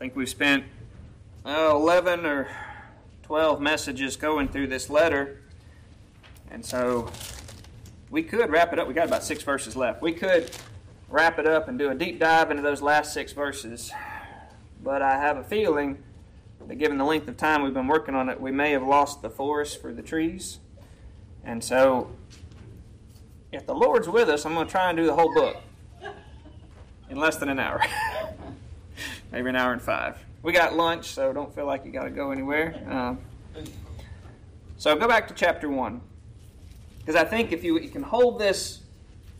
I think we've spent 11 or 12 messages going through this letter, and so we could wrap it up. We got about 6 verses left. We could wrap it up and do a deep dive into those last 6 verses, but I have a feeling that given the length of time we've been working on it, we may have lost the forest for the trees. And so if the Lord's with us, I'm going to try and do the whole book in less than an hour. Maybe an hour and 5. We got lunch, so don't feel like you got to go anywhere. So go back to chapter 1. Because I think if you can hold this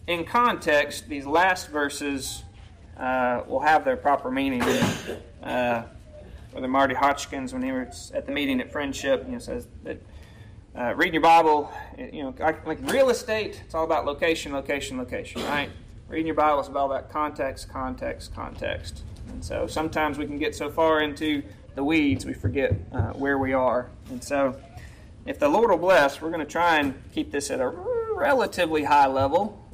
in context, these last verses will have their proper meaning. Whether Marty Hodgkins, when he was at the meeting at Friendship, says that reading your Bible, like real estate, it's all about location, location, location, right? Reading your Bible is all about context, context, context. And so sometimes we can get so far into the weeds we forget where we are. And so if the Lord will bless, we're going to try and keep this at a relatively high level,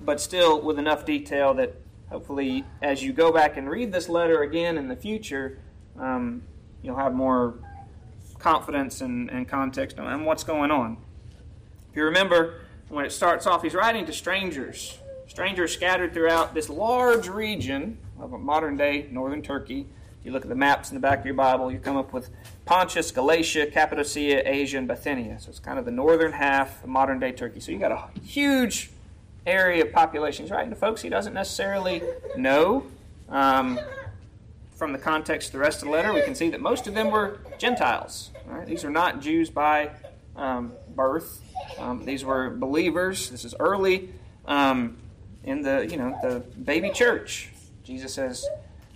but still with enough detail that hopefully as you go back and read this letter again in the future, you'll have more confidence and context on what's going on. If you remember, when it starts off, he's writing to strangers. Strangers scattered throughout this large region of modern-day northern Turkey. If you look at the maps in the back of your Bible, you come up with Pontus, Galatia, Cappadocia, Asia, and Bithynia. So it's kind of the northern half of modern-day Turkey. So you got a huge area of population. He's writing to folks he doesn't necessarily know. From the context of the rest of the letter, we can see that most of them were Gentiles. Right? These are not Jews by birth. These were believers. This is early. In the the baby church. Jesus has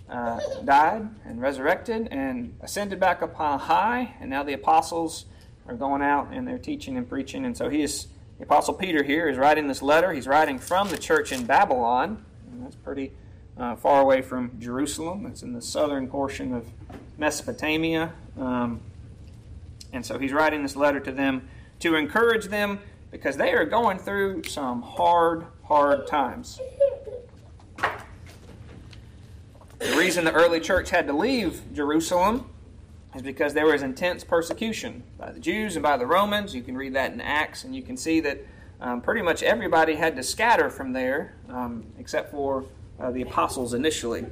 died and resurrected and ascended back up high, and now the apostles are going out and they're teaching and preaching. And so the Apostle Peter here is writing this letter. He's writing from the church in Babylon, and that's pretty far away from Jerusalem. That's in the southern portion of Mesopotamia. And so he's writing this letter to them to encourage them because they are going through some hard times. The reason the early church had to leave Jerusalem is because there was intense persecution by the Jews and by the Romans. You can read that in Acts, and you can see that pretty much everybody had to scatter from there, except for the apostles initially.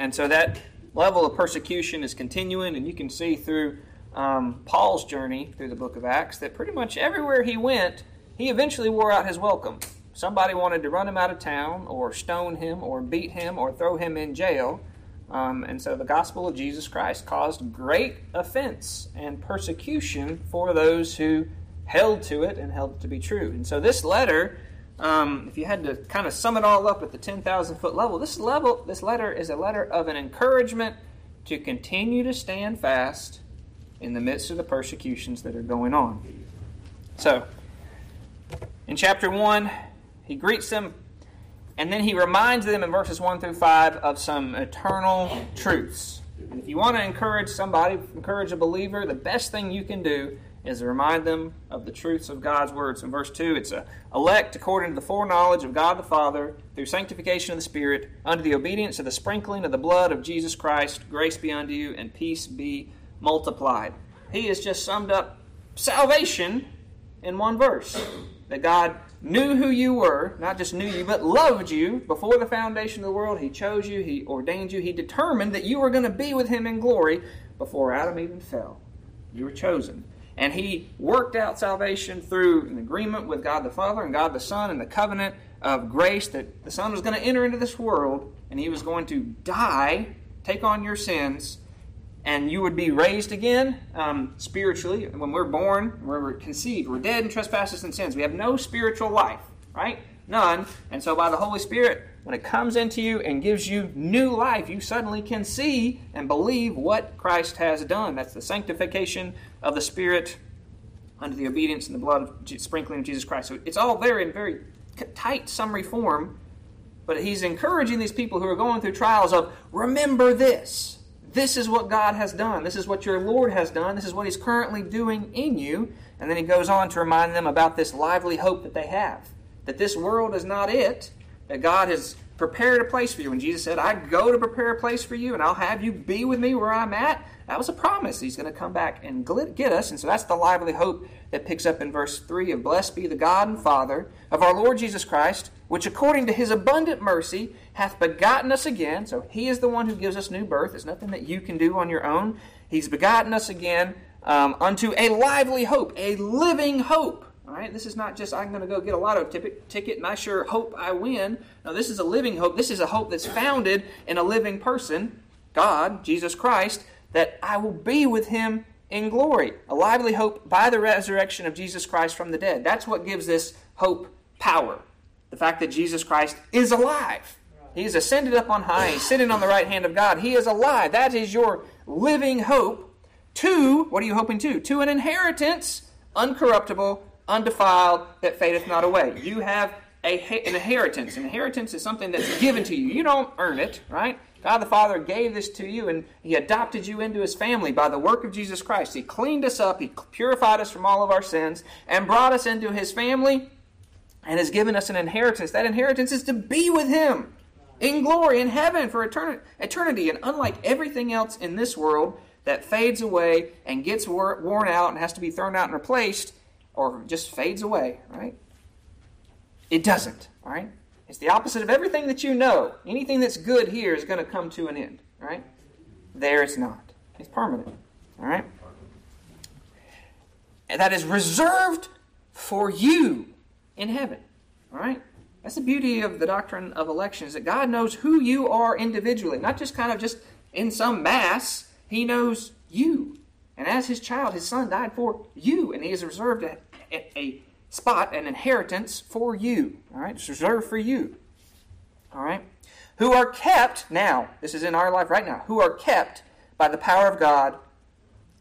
And so that level of persecution is continuing, and you can see through Paul's journey through the book of Acts that pretty much everywhere he went, he eventually wore out his welcome. Somebody wanted to run him out of town or stone him or beat him or throw him in jail. And so the gospel of Jesus Christ caused great offense and persecution for those who held to it and held it to be true. And so this letter, if you had to kind of sum it all up at the 10,000-foot level, this letter is a letter of an encouragement to continue to stand fast in the midst of the persecutions that are going on. So, in chapter 1, he greets them, and then he reminds them in verses 1 through 5 of some eternal truths. And if you want to encourage somebody, encourage a believer, the best thing you can do is remind them of the truths of God's Word. So in verse 2, it's elect according to the foreknowledge of God the Father, through sanctification of the Spirit, unto the obedience of the sprinkling of the blood of Jesus Christ, grace be unto you, and peace be multiplied. He has just summed up salvation in one verse. That God knew who you were, not just knew you, but loved you before the foundation of the world. He chose you, He ordained you, He determined that you were going to be with Him in glory before Adam even fell. You were chosen. And He worked out salvation through an agreement with God the Father and God the Son and the covenant of grace that the Son was going to enter into this world and He was going to die, take on your sins, and you would be raised again spiritually. When we're born, we're conceived. We're dead in trespasses and sins. We have no spiritual life, right? None. And so by the Holy Spirit, when it comes into you and gives you new life, you suddenly can see and believe what Christ has done. That's the sanctification of the Spirit under the obedience and the blood of sprinkling of Jesus Christ. So it's all there in very tight summary form, but he's encouraging these people who are going through trials of, remember this. This is what God has done. This is what your Lord has done. This is what He's currently doing in you. And then he goes on to remind them about this lively hope that they have. That this world is not it. That God has prepared a place for you. When Jesus said, I go to prepare a place for you, and I'll have you be with me where I'm at, that was a promise. He's going to come back and get us. And so that's the lively hope that picks up in verse 3 of, Blessed be the God and Father of our Lord Jesus Christ, which according to his abundant mercy hath begotten us again. So he is the one who gives us new birth. It's nothing that you can do on your own. He's begotten us again unto a lively hope, a living hope. All right, this is not just I'm going to go get a lotto ticket and I sure hope I win. No, this is a living hope. This is a hope that's founded in a living person, God, Jesus Christ, that I will be with him in glory. A lively hope by the resurrection of Jesus Christ from the dead. That's what gives this hope power. The fact that Jesus Christ is alive. He is ascended up on high. He's sitting on the right hand of God. He is alive. That is your living hope. To, what are you hoping to? To an inheritance, uncorruptible, undefiled, that fadeth not away. You have an inheritance. An inheritance is something that's given to you. You don't earn it, right? God the Father gave this to you, and he adopted you into his family by the work of Jesus Christ. He cleaned us up, he purified us from all of our sins, and brought us into his family, and has given us an inheritance. That inheritance is to be with him in glory, in heaven, for eternity. And unlike everything else in this world that fades away and gets worn out and has to be thrown out and replaced, or just fades away, right? It doesn't, all right? It's the opposite of everything that you know. Anything that's good here is going to come to an end, right? There it's not. It's permanent, all right? And that is reserved for you in heaven, all right? That's the beauty of the doctrine of election, is that God knows who you are individually, not just kind of just in some mass. He knows you. And as his child, his son died for you, and he has reserved a spot, an inheritance for you. All right, it's reserved for you. All right, who are kept now, this is in our life right now, who are kept by the power of God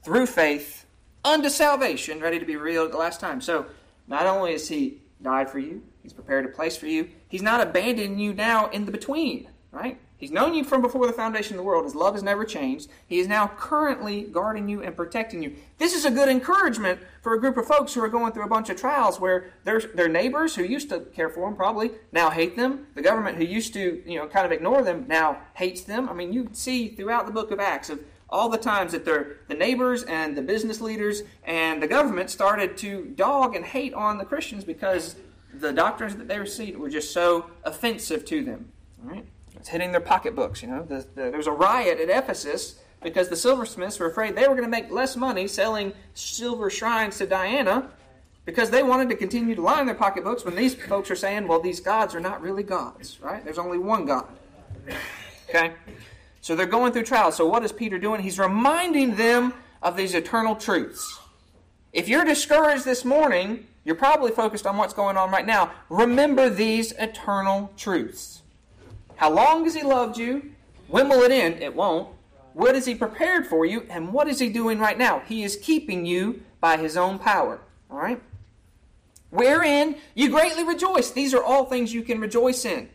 through faith unto salvation, ready to be revealed at the last time. So, not only has he died for you, he's prepared a place for you, he's not abandoning you now in the between, right? He's known you from before the foundation of the world. His love has never changed. He is now currently guarding you and protecting you. This is a good encouragement for a group of folks who are going through a bunch of trials where their neighbors who used to care for them probably now hate them. The government who used to, kind of ignore them now hates them. I mean, you see throughout the book of Acts of all the times that the neighbors and the business leaders and the government started to dog and hate on the Christians because the doctrines that they received were just so offensive to them. All right? It's hitting their pocketbooks, There was a riot at Ephesus because the silversmiths were afraid they were going to make less money selling silver shrines to Diana because they wanted to continue to line their pocketbooks when these folks are saying, well, these gods are not really gods, right? There's only one God. Okay? So they're going through trials. So what is Peter doing? He's reminding them of these eternal truths. If you're discouraged this morning, you're probably focused on what's going on right now. Remember these eternal truths. How long has he loved you? When will it end? It won't. What has he prepared for you? And what is he doing right now? He is keeping you by his own power. All right? Wherein you greatly rejoice. These are all things you can rejoice in.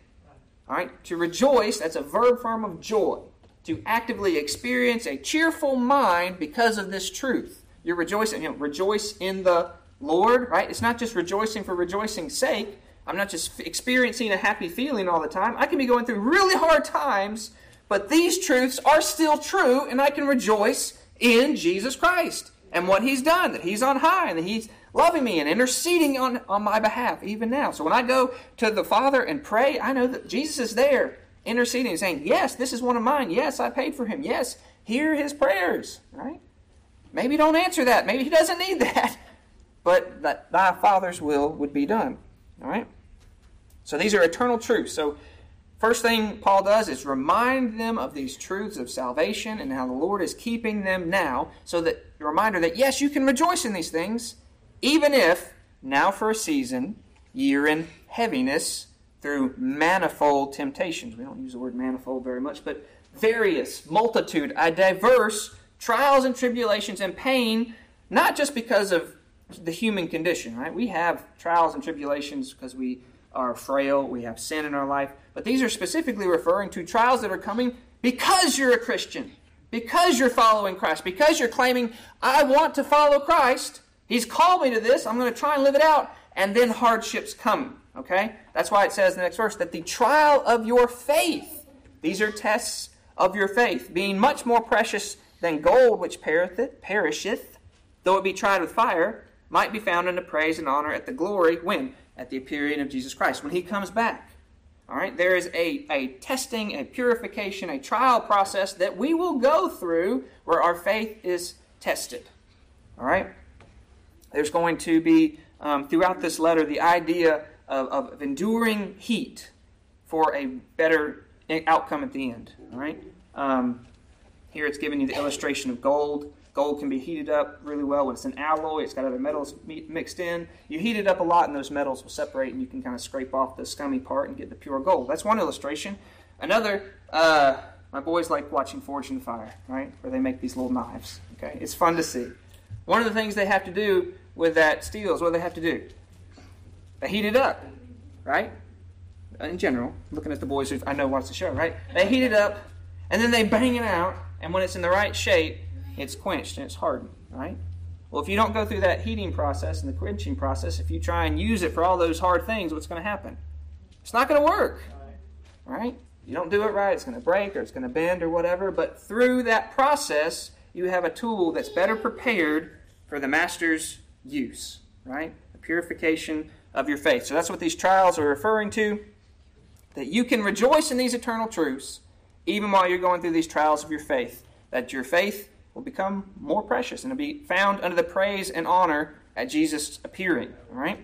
All right? To rejoice, that's a verb form of joy. To actively experience a cheerful mind because of this truth. You're rejoicing. Rejoice in the Lord, right? It's not just rejoicing for rejoicing's sake. I'm not just experiencing a happy feeling all the time. I can be going through really hard times, but these truths are still true, and I can rejoice in Jesus Christ and what he's done, that he's on high, and that he's loving me and interceding on my behalf even now. So when I go to the Father and pray, I know that Jesus is there interceding and saying, yes, this is one of mine. Yes, I paid for him. Yes, hear his prayers, right? Maybe don't answer that. Maybe he doesn't need that. But that thy Father's will would be done, all right? So these are eternal truths. So first thing Paul does is remind them of these truths of salvation and how the Lord is keeping them now, so that a reminder that, yes, you can rejoice in these things, even if now for a season ye are in heaviness through manifold temptations. We don't use the word manifold very much, but various, multitude, a diverse trials and tribulations and pain, not just because of the human condition, right? We have trials and tribulations because we are frail, we have sin in our life, but these are specifically referring to trials that are coming because you're a Christian, because you're following Christ, because you're claiming, I want to follow Christ, he's called me to this, I'm going to try and live it out, and then hardships come. Okay? That's why it says in the next verse that the trial of your faith, these are tests of your faith, being much more precious than gold which perisheth, though it be tried with fire, might be found unto praise and honor at the glory, when? At the appearing of Jesus Christ, when he comes back. All right, there is a testing, a purification, a trial process that we will go through where our faith is tested. All right, there's going to be, throughout this letter, the idea of enduring heat for a better outcome at the end. All right, here it's giving you the illustration of gold. Gold can be heated up really well when it's an alloy. It's got other metals mixed in. You heat it up a lot, and those metals will separate, and you can kind of scrape off the scummy part and get the pure gold. That's one illustration. Another, my boys like watching Forged in Fire, right, where they make these little knives. Okay, it's fun to see. One of the things they have to do with that steel is what they have to do. They heat it up, right? In general, looking at the boys who I know watch the show, right? They heat it up, and then they bang it out, and when it's in the right shape, it's quenched and it's hardened, right? Well, if you don't go through that heating process and the quenching process, if you try and use it for all those hard things, what's going to happen? It's not going to work, right? You don't do it right, it's going to break or it's going to bend or whatever, but through that process, you have a tool that's better prepared for the master's use, right? The purification of your faith. So that's what these trials are referring to, that you can rejoice in these eternal truths even while you're going through these trials of your faith, that your faith will become more precious and will be found under the praise and honor at Jesus' appearing. All right?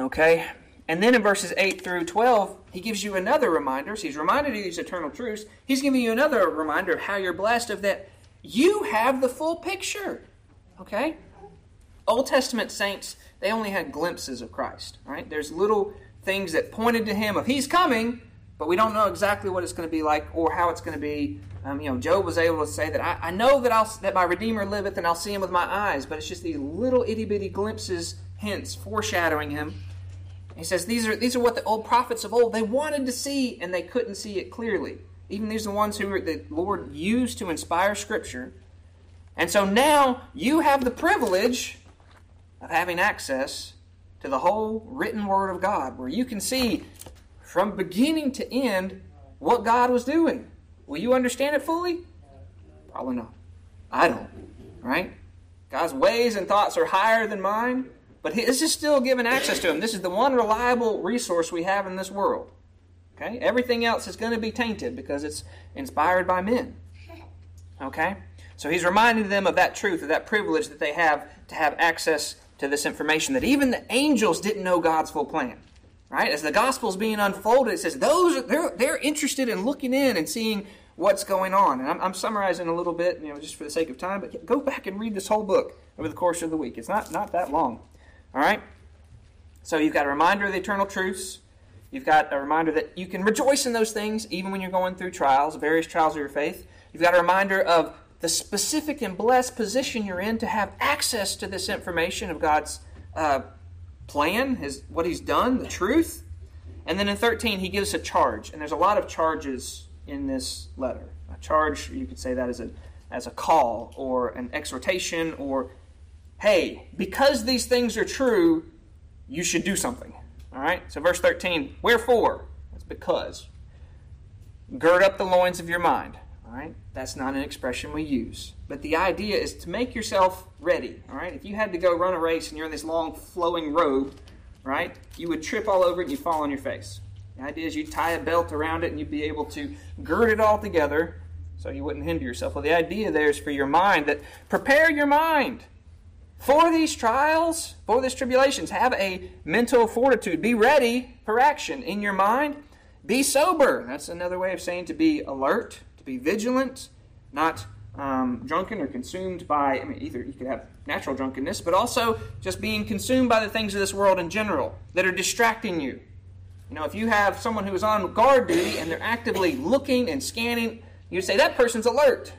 Okay. And then in verses 8 through 12, he gives you another reminder. So he's reminded you of these eternal truths. He's giving you another reminder of how you're blessed, of that you have the full picture. Okay? Old Testament saints, they only had glimpses of Christ. Right? There's little things that pointed to him of he's coming, but we don't know exactly what it's going to be like or how it's going to be. Job was able to say that I know that my Redeemer liveth and I'll see him with my eyes. But it's just these little itty-bitty glimpses, hints, foreshadowing him. And he says these are what the old prophets of old, they wanted to see and they couldn't see it clearly. Even these are the ones who the Lord used to inspire Scripture. And so now you have the privilege of having access to the whole written Word of God, where you can see from beginning to end what God was doing. Will you understand it fully? Probably not. I don't, right? God's ways and thoughts are higher than mine, but this is still given access to him. This is the one reliable resource we have in this world. Okay? Everything else is going to be tainted because it's inspired by men. Okay? So he's reminding them of that truth, of that privilege that they have to have access to this information, that even the angels didn't know God's full plan. Right? As the gospel's being unfolded, it says they're interested in looking in and seeing what's going on. And I'm summarizing a little bit, just for the sake of time, but go back and read this whole book over the course of the week. It's not that long. All right? So you've got a reminder of the eternal truths. You've got a reminder that you can rejoice in those things even when you're going through trials, various trials of your faith. You've got a reminder of the specific and blessed position you're in to have access to this information of God's plan, what he's done, the truth. And then in 13, he gives a charge. And there's a lot of charges in this letter. A charge, you could say that as a call or an exhortation, or, hey, because these things are true, you should do something. All right? So verse 13, wherefore? That's because. Gird up the loins of your mind. All right? That's not an expression we use. But the idea is to make yourself ready. All right? If you had to go run a race and you're in this long flowing robe, right, you would trip all over it and you'd fall on your face. The idea is you'd tie a belt around it and you'd be able to gird it all together so you wouldn't hinder yourself. Well, the idea there is for your mind, that prepare your mind for these trials, for these tribulations. Have a mental fortitude. Be ready for action in your mind. Be sober. That's another way of saying to be alert, to be vigilant, not drunken or consumed by, either you could have natural drunkenness, but also just being consumed by the things of this world in general that are distracting you. If you have someone who is on guard duty and they're actively looking and scanning, you'd say, that person's alert.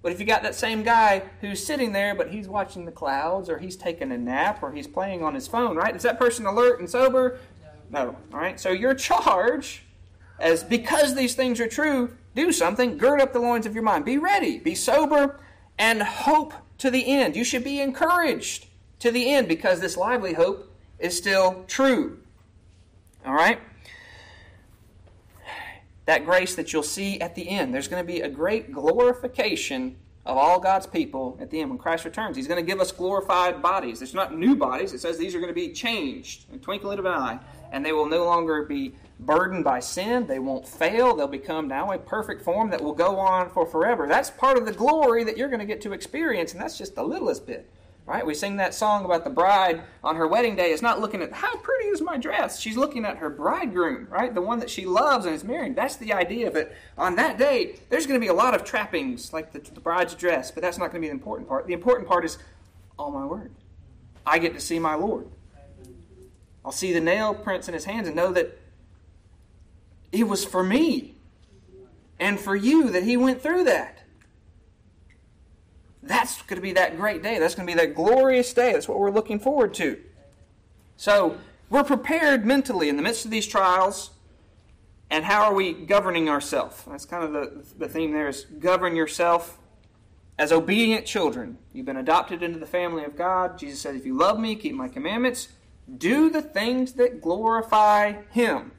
But if you got that same guy who's sitting there, but he's watching the clouds, or he's taking a nap, or he's playing on his phone, right? Is that person alert and sober? No. All right? So your charge is, because these things are true, do something. Gird up the loins of your mind. Be ready. Be sober and hope to the end. You should be encouraged. to the end, because this lively hope is still true. All right? That grace that you'll see at the end. There's going to be a great glorification of all God's people at the end. When Christ returns, He's going to give us glorified bodies. It's not new bodies. It says these are going to be changed in a twinkling of an eye, and they will no longer be burdened by sin. They won't fail. They'll become now a perfect form that will go on for forever. That's part of the glory that you're going to get to experience, and that's just the littlest bit. Right? We sing that song about the bride on her wedding day. It's not looking at, how pretty is my dress? She's looking at her bridegroom, right? The one that she loves and is marrying. That's the idea of it. On that day, there's going to be a lot of trappings, like the bride's dress, but that's not going to be the important part. The important part is, oh my word, I get to see my Lord. I'll see the nail prints in His hands and know that it was for me and for you that He went through that. That's going to be that great day. That's going to be that glorious day. That's what we're looking forward to. So we're prepared mentally in the midst of these trials. And how are we governing ourselves? That's kind of the theme there, is govern yourself as obedient children. You've been adopted into the family of God. Jesus said, if you love me, keep my commandments. Do the things that glorify Him.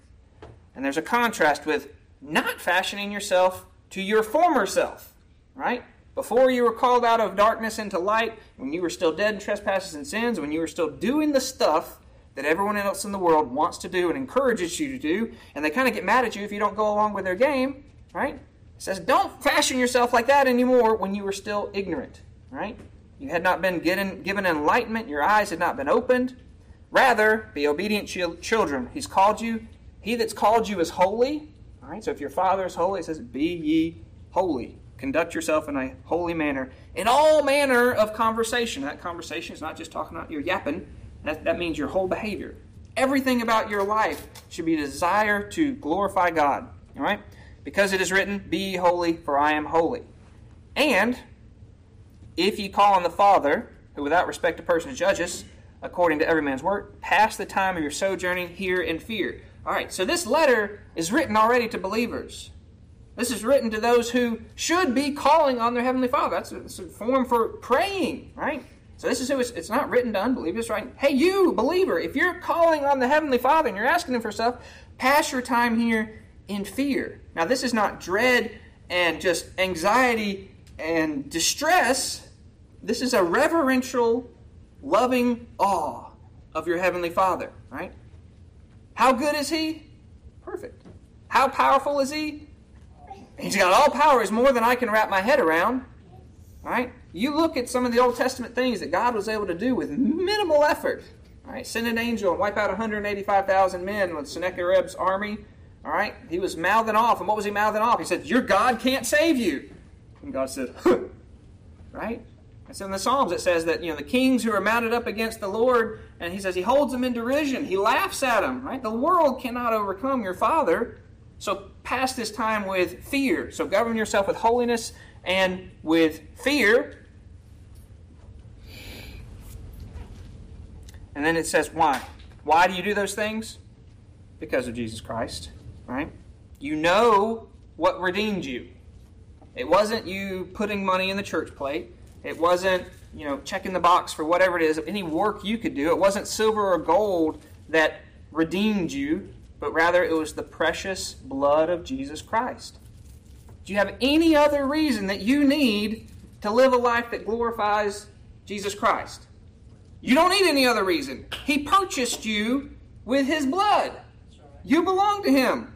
And there's a contrast with not fashioning yourself to your former self, right? Before you were called out of darkness into light, when you were still dead in trespasses and sins, when you were still doing the stuff that everyone else in the world wants to do and encourages you to do, and they kind of get mad at you if you don't go along with their game, right? It says, don't fashion yourself like that anymore when you were still ignorant, right? You had not been given enlightenment. Your eyes had not been opened. Rather, be obedient children. He's called you. He that's called you is holy, all right? So if your Father is holy, it says, be ye holy. Conduct yourself in a holy manner, in all manner of conversation. That conversation is not just talking about your yapping. That means your whole behavior. Everything about your life should be a desire to glorify God. All right? Because it is written, be holy, for I am holy. And if ye call on the Father, who without respect of persons judges, according to every man's work, pass the time of your sojourning here in fear. All right, so this letter is written already to believers. This is written to those who should be calling on their Heavenly Father. That's a form for praying, right? So this is who it's not written to unbelievers, right? Hey, you, believer, if you're calling on the Heavenly Father and you're asking Him for stuff, pass your time here in fear. Now, this is not dread and just anxiety and distress. This is a reverential, loving awe of your Heavenly Father, right? How good is He? Perfect. How powerful is He? He's got all power. Is more than I can wrap my head around. Right? You look at some of the Old Testament things that God was able to do with minimal effort. Right? Send an angel and wipe out 185,000 men with Sennacherib's army. All right? He was mouthing off. And what was he mouthing off? He said, your God can't save you. And God said, huh. Right? That's in the Psalms. It says that, the kings who are mounted up against the Lord, and He says He holds them in derision. He laughs at them. Right? The world cannot overcome your Father. So pass this time with fear. So govern yourself with holiness and with fear. And then it says why. Why do you do those things? Because of Jesus Christ, right? You know what redeemed you. It wasn't you putting money in the church plate. It wasn't, checking the box for whatever it is, any work you could do. It wasn't silver or gold that redeemed you, but rather it was the precious blood of Jesus Christ. Do you have any other reason that you need to live a life that glorifies Jesus Christ? You don't need any other reason. He purchased you with His blood. You belong to Him.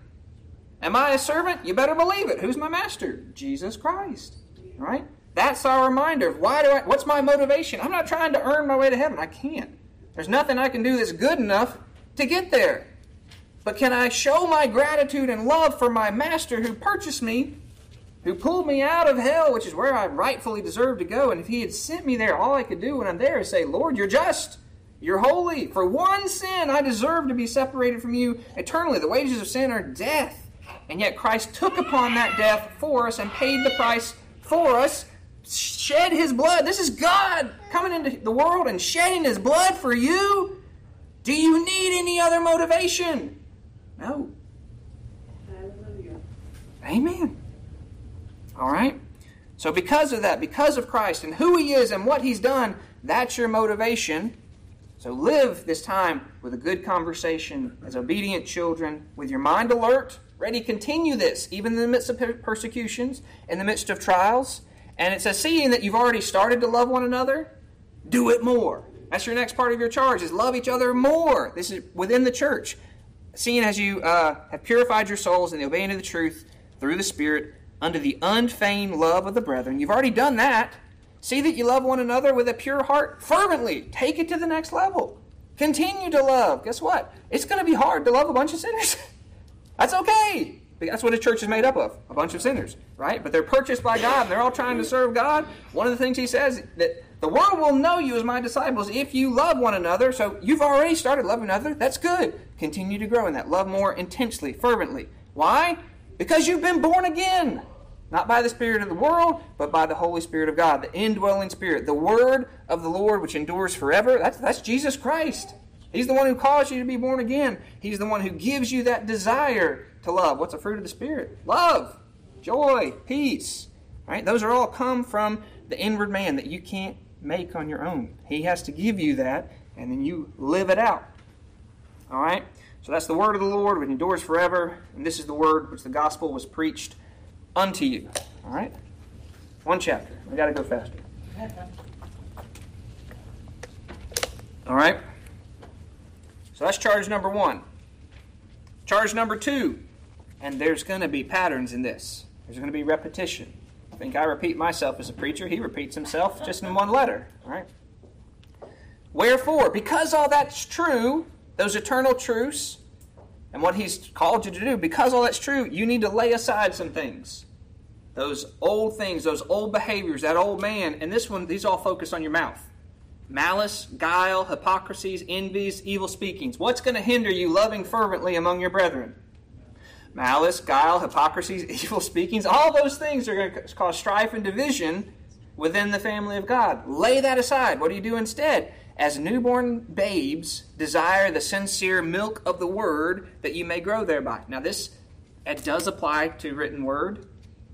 Am I a servant? You better believe it. Who's my master? Jesus Christ. Right? That's our reminder. What's my motivation? I'm not trying to earn my way to heaven. I can't. There's nothing I can do that's good enough to get there. But can I show my gratitude and love for my Master who purchased me, who pulled me out of hell, which is where I rightfully deserve to go? And if He had sent me there, all I could do when I'm there is say, Lord, you're just, you're holy. For one sin, I deserve to be separated from you eternally. The wages of sin are death. And yet Christ took upon that death for us and paid the price for us, shed His blood. This is God coming into the world and shedding His blood for you. Do you need any other motivation? No. Hallelujah. Amen. All right? So because of that, because of Christ and who He is and what He's done, that's your motivation. So live this time with a good conversation as obedient children, with your mind alert, ready to continue this, even in the midst of persecutions, in the midst of trials. And it says, seeing that you've already started to love one another, do it more. That's your next part of your charge, is love each other more. This is within the church. Seeing as you have purified your souls in the obeying of the truth through the Spirit, under the unfeigned love of the brethren. You've already done that. See that you love one another with a pure heart fervently. Take it to the next level. Continue to love. Guess what? It's going to be hard to love a bunch of sinners. That's okay. That's what a church is made up of, a bunch of sinners, right? But they're purchased by God, and they're all trying to serve God. One of the things he says, that the world will know you as my disciples if you love one another. So you've already started loving another. That's good. Continue to grow in that. Love more intensely, fervently. Why? Because you've been born again. Not by the spirit of the world, but by the Holy Spirit of God, the indwelling Spirit, the Word of the Lord, which endures forever. That's Jesus Christ. He's the one who caused you to be born again. He's the one who gives you that desire to love. What's the fruit of the Spirit? Love, joy, peace. Right? Those are all come from the inward man that you can't make on your own. He has to give you that, and then you live it out. All right? So that's the word of the Lord, which endures forever. And this is the word which the gospel was preached unto you. All right? One chapter. I got to go faster. All right? So that's charge number one. Charge number two. And there's going to be patterns in this. There's going to be repetition. I think I repeat myself as a preacher. He repeats himself just in one letter. All right? Wherefore, because all that's true, those eternal truths, and what he's called you to do, because all that's true, you need to lay aside some things. Those old things, those old behaviors, that old man. And this one, these all focus on your mouth. Malice, guile, hypocrisies, envies, evil speakings. What's going to hinder you loving fervently among your brethren? Malice, guile, hypocrisies, evil speakings. All those things are going to cause strife and division within the family of God. Lay that aside. What do you do instead? As newborn babes, desire the sincere milk of the word that you may grow thereby. Now this, it does apply to written word,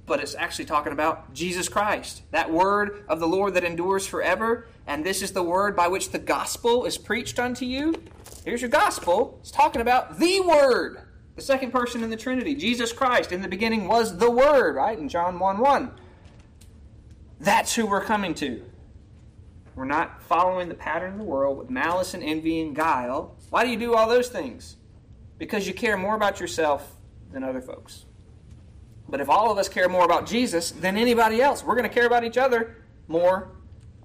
but it's actually talking about Jesus Christ, that word of the Lord that endures forever. And this is the word by which the gospel is preached unto you. Here's your gospel. It's talking about the word, the second person in the Trinity, Jesus Christ. In the beginning was the word, right? In John 1:1. That's who we're coming to. We're not following the pattern of the world with malice and envy and guile. Why do you do all those things? Because you care more about yourself than other folks. But if all of us care more about Jesus than anybody else, we're going to care about each other more,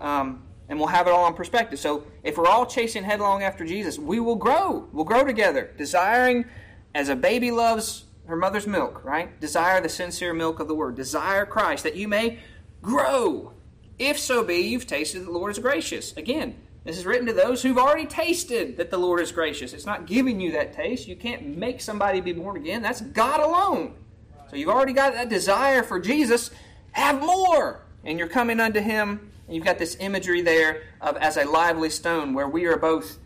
and we'll have it all in perspective. So if we're all chasing headlong after Jesus, we will grow. We'll grow together, desiring as a baby loves her mother's milk, right? Desire the sincere milk of the word. Desire Christ that you may grow. If so be, you've tasted that the Lord is gracious. Again, this is written to those who've already tasted that the Lord is gracious. It's not giving you that taste. You can't make somebody be born again. That's God alone. So you've already got that desire for Jesus. Have more. And you're coming unto him. And you've got this imagery there of as a lively stone, where we are both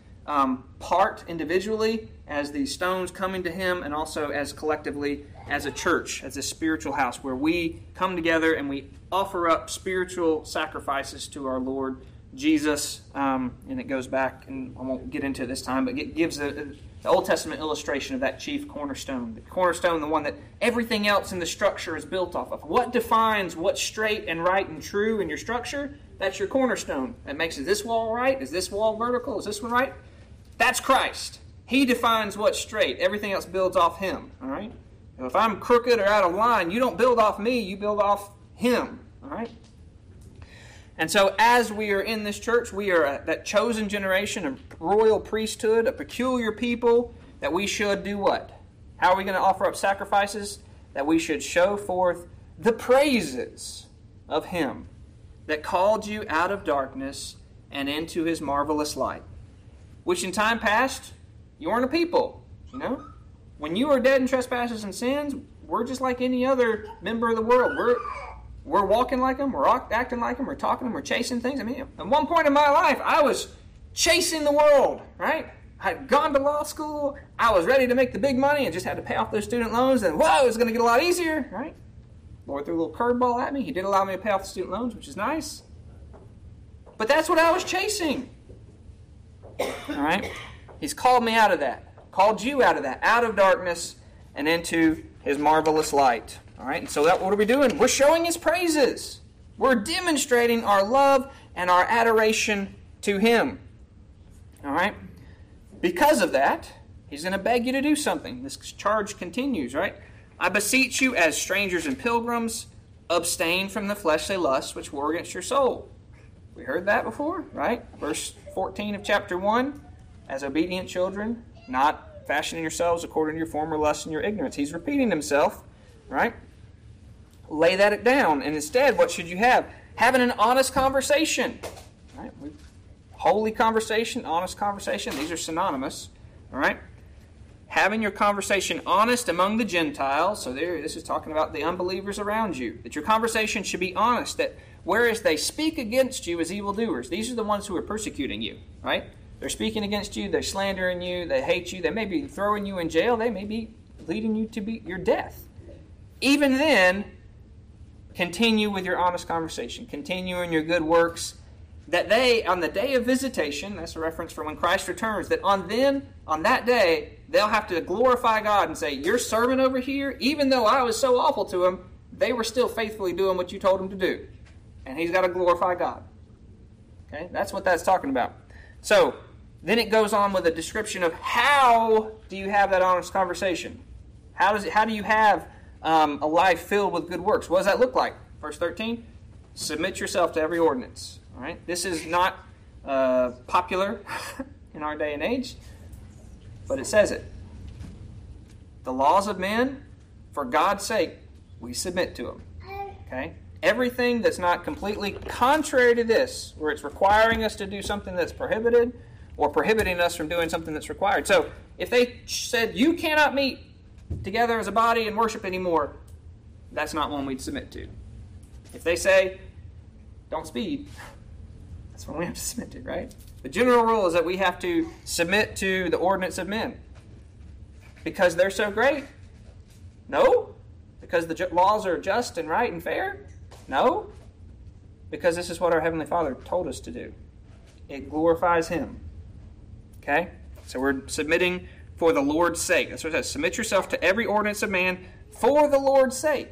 part individually as the stones coming to him, and also as collectively as a church, as a spiritual house, where we come together and we offer up spiritual sacrifices to our Lord Jesus. And it goes back, and I won't get into it this time, but it gives the Old Testament illustration of that chief cornerstone. The cornerstone, the one that everything else in the structure is built off of. What defines what's straight and right and true in your structure? That's your cornerstone. That makes it this wall right? Is this wall vertical? Is this one right? That's Christ. He defines what's straight. Everything else builds off him, all right? If I'm crooked or out of line, you don't build off me, you build off him, all right? And so as we are in this church, we are that chosen generation, a royal priesthood, a peculiar people, that we should do what? How are we going to offer up sacrifices? That we should show forth the praises of him that called you out of darkness and into his marvelous light, which in time past you weren't a people, you know? When you are dead in trespasses and sins, we're just like any other member of the world. We're walking like them. We're acting like them. We're talking them. We're chasing things. I mean, at one point in my life, I was chasing the world, right? I had gone to law school. I was ready to make the big money and just had to pay off those student loans. And, whoa, it was going to get a lot easier, right? Lord threw a little curveball at me. He did allow me to pay off the student loans, which is nice. But that's what I was chasing. All right? He's called me out of that, called you out of that, out of darkness and into his marvelous light. All right? And so that, what are we doing? We're showing his praises. We're demonstrating our love and our adoration to him. All right? Because of that, he's going to beg you to do something. This charge continues, right? I beseech you as strangers and pilgrims, abstain from the fleshly lusts which war against your soul. We heard that before, right? Verse 14 of chapter 1, as obedient children, not fashioning yourselves according to your former lusts and your ignorance. He's repeating himself, right? Lay that down, and instead, what should you have? Having an honest conversation, right? Holy conversation, honest conversation, these are synonymous, all right? Having your conversation honest among the Gentiles, so there, this is talking about the unbelievers around you, that your conversation should be honest, that whereas they speak against you as evildoers, these are the ones who are persecuting you, right? They're speaking against you, they're slandering you, they hate you, they may be throwing you in jail, they may be leading you to your death. Even then, continue with your honest conversation, continue in your good works, that they, on the day of visitation, that's a reference for when Christ returns, that on that day, they'll have to glorify God and say, your servant over here, even though I was so awful to him, they were still faithfully doing what you told them to do. And he's got to glorify God. Okay, that's what that's talking about. So, then it goes on with a description of how do you have that honest conversation? How do you have a life filled with good works? What does that look like? Verse 13, submit yourself to every ordinance. All right? This is not popular in our day and age, but it says it. The laws of men, for God's sake, we submit to them. Okay? Everything that's not completely contrary to this, where it's requiring us to do something that's prohibited or prohibiting us from doing something that's required. So if they said, you cannot meet together as a body and worship anymore, that's not one we'd submit to. If they say, don't speed, that's when we have to submit to, right? The general rule is that we have to submit to the ordinance of men. Because they're so great? No. Because the laws are just and right and fair? No. Because this is what our Heavenly Father told us to do. It glorifies him. Okay? So we're submitting for the Lord's sake. That's what it says. Submit yourself to every ordinance of man for the Lord's sake.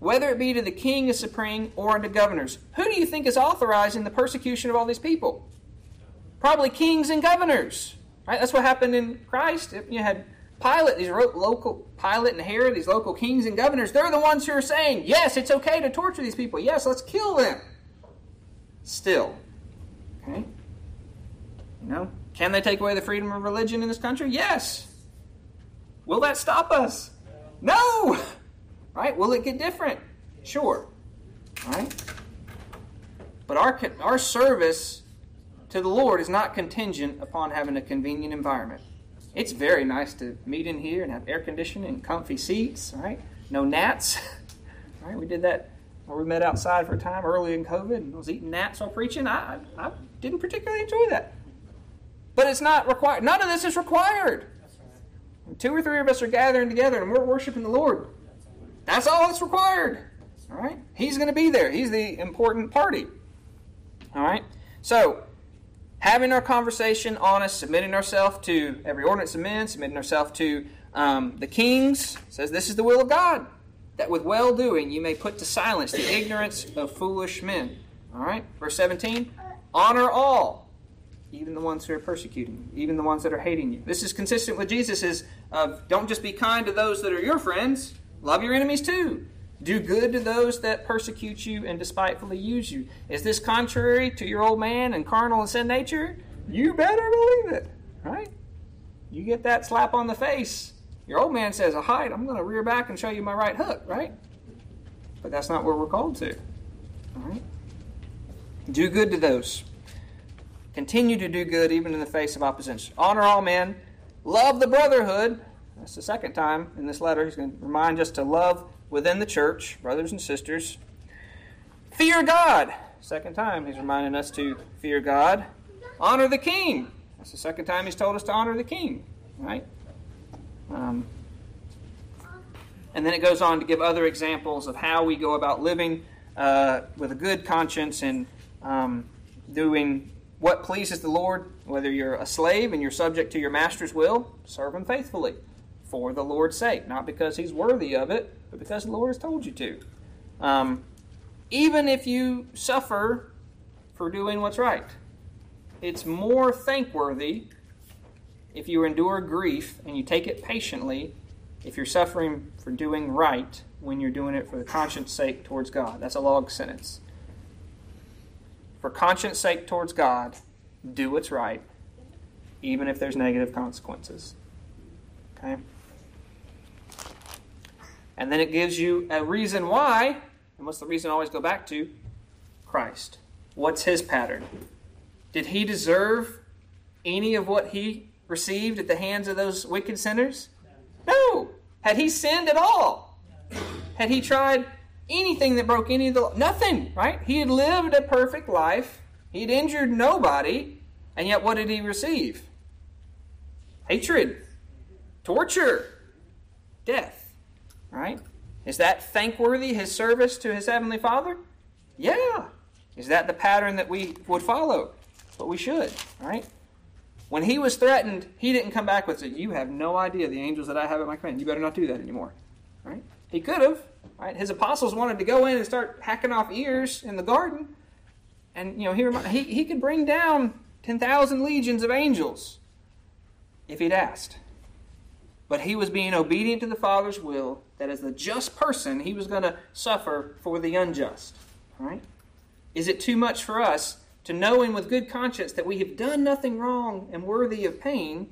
Whether it be to the king as supreme or unto governors. Who do you think is authorizing the persecution of all these people? Probably kings and governors. Right? That's what happened in Christ. You had Pilate, these local Pilate and Herod, these local kings and governors. They're the ones who are saying, yes, it's okay to torture these people. Yes, let's kill them. Still. Okay? You know, can they take away the freedom of religion in this country? Yes. Will that stop us? No! Right? Will it get different? Sure. Right? But our service to the Lord is not contingent upon having a convenient environment. It's very nice to meet in here and have air conditioning and comfy seats, right? No gnats. Right? We did that when we met outside for a time early in COVID and was eating gnats while preaching. I didn't particularly enjoy that. But it's not required. None of this is required. When 2 or 3 of us are gathering together and we're worshiping the Lord, that's all that's required. All right? He's going to be there. He's the important party. All right? So, having our conversation honest, submitting ourselves to every ordinance of men, submitting ourselves to the kings, says this is the will of God, that with well-doing you may put to silence the ignorance of foolish men. All right? Verse 17, honor all, even the ones who are persecuting you, even the ones that are hating you. This is consistent with Jesus's, don't just be kind to those that are your friends, love your enemies too. Do good to those that persecute you and despitefully use you. Is this contrary to your old man and carnal and sin nature? You better believe it, right? You get that slap on the face. Your old man says, hide, I'm going to rear back and show you my right hook, right? But that's not where we're called to, all right? Do good to those. Continue to do good even in the face of opposition. Honor all men. Love the brotherhood. That's the second time in this letter. He's going to remind us to love within the church, brothers and sisters. Fear God. Second time he's reminding us to fear God. Honor the king. That's the second time he's told us to honor the king. Right? And then it goes on to give other examples of how we go about living with a good conscience and doing what pleases the Lord, whether you're a slave and you're subject to your master's will, serve him faithfully for the Lord's sake. Not because he's worthy of it, but because the Lord has told you to. Even if you suffer for doing what's right, it's more thankworthy if you endure grief and you take it patiently if you're suffering for doing right when you're doing it for the conscience sake towards God. That's a long sentence. For conscience sake towards God, do what's right, even if there's negative consequences. Okay? And then it gives you a reason why, and what's the reason I always go back to? Christ. What's his pattern? Did he deserve any of what he received at the hands of those wicked sinners? No. Had he sinned at all? Had he tried anything that broke any of the law? Nothing, right? He had lived a perfect life. He'd injured nobody. And yet what did he receive? Hatred, torture, death, right? Is that thankworthy, his service to his heavenly Father? Yeah. Is that the pattern that we would follow? But we should, right? When he was threatened, he didn't come back with, you have no idea the angels that I have at my command. You better not do that anymore, right? He could have, right? His apostles wanted to go in and start hacking off ears in the garden. And, you know, he could bring down 10,000 legions of angels if he'd asked. But he was being obedient to the Father's will, that as the just person, he was going to suffer for the unjust, right? Is it too much for us to knowing with good conscience that we have done nothing wrong and worthy of pain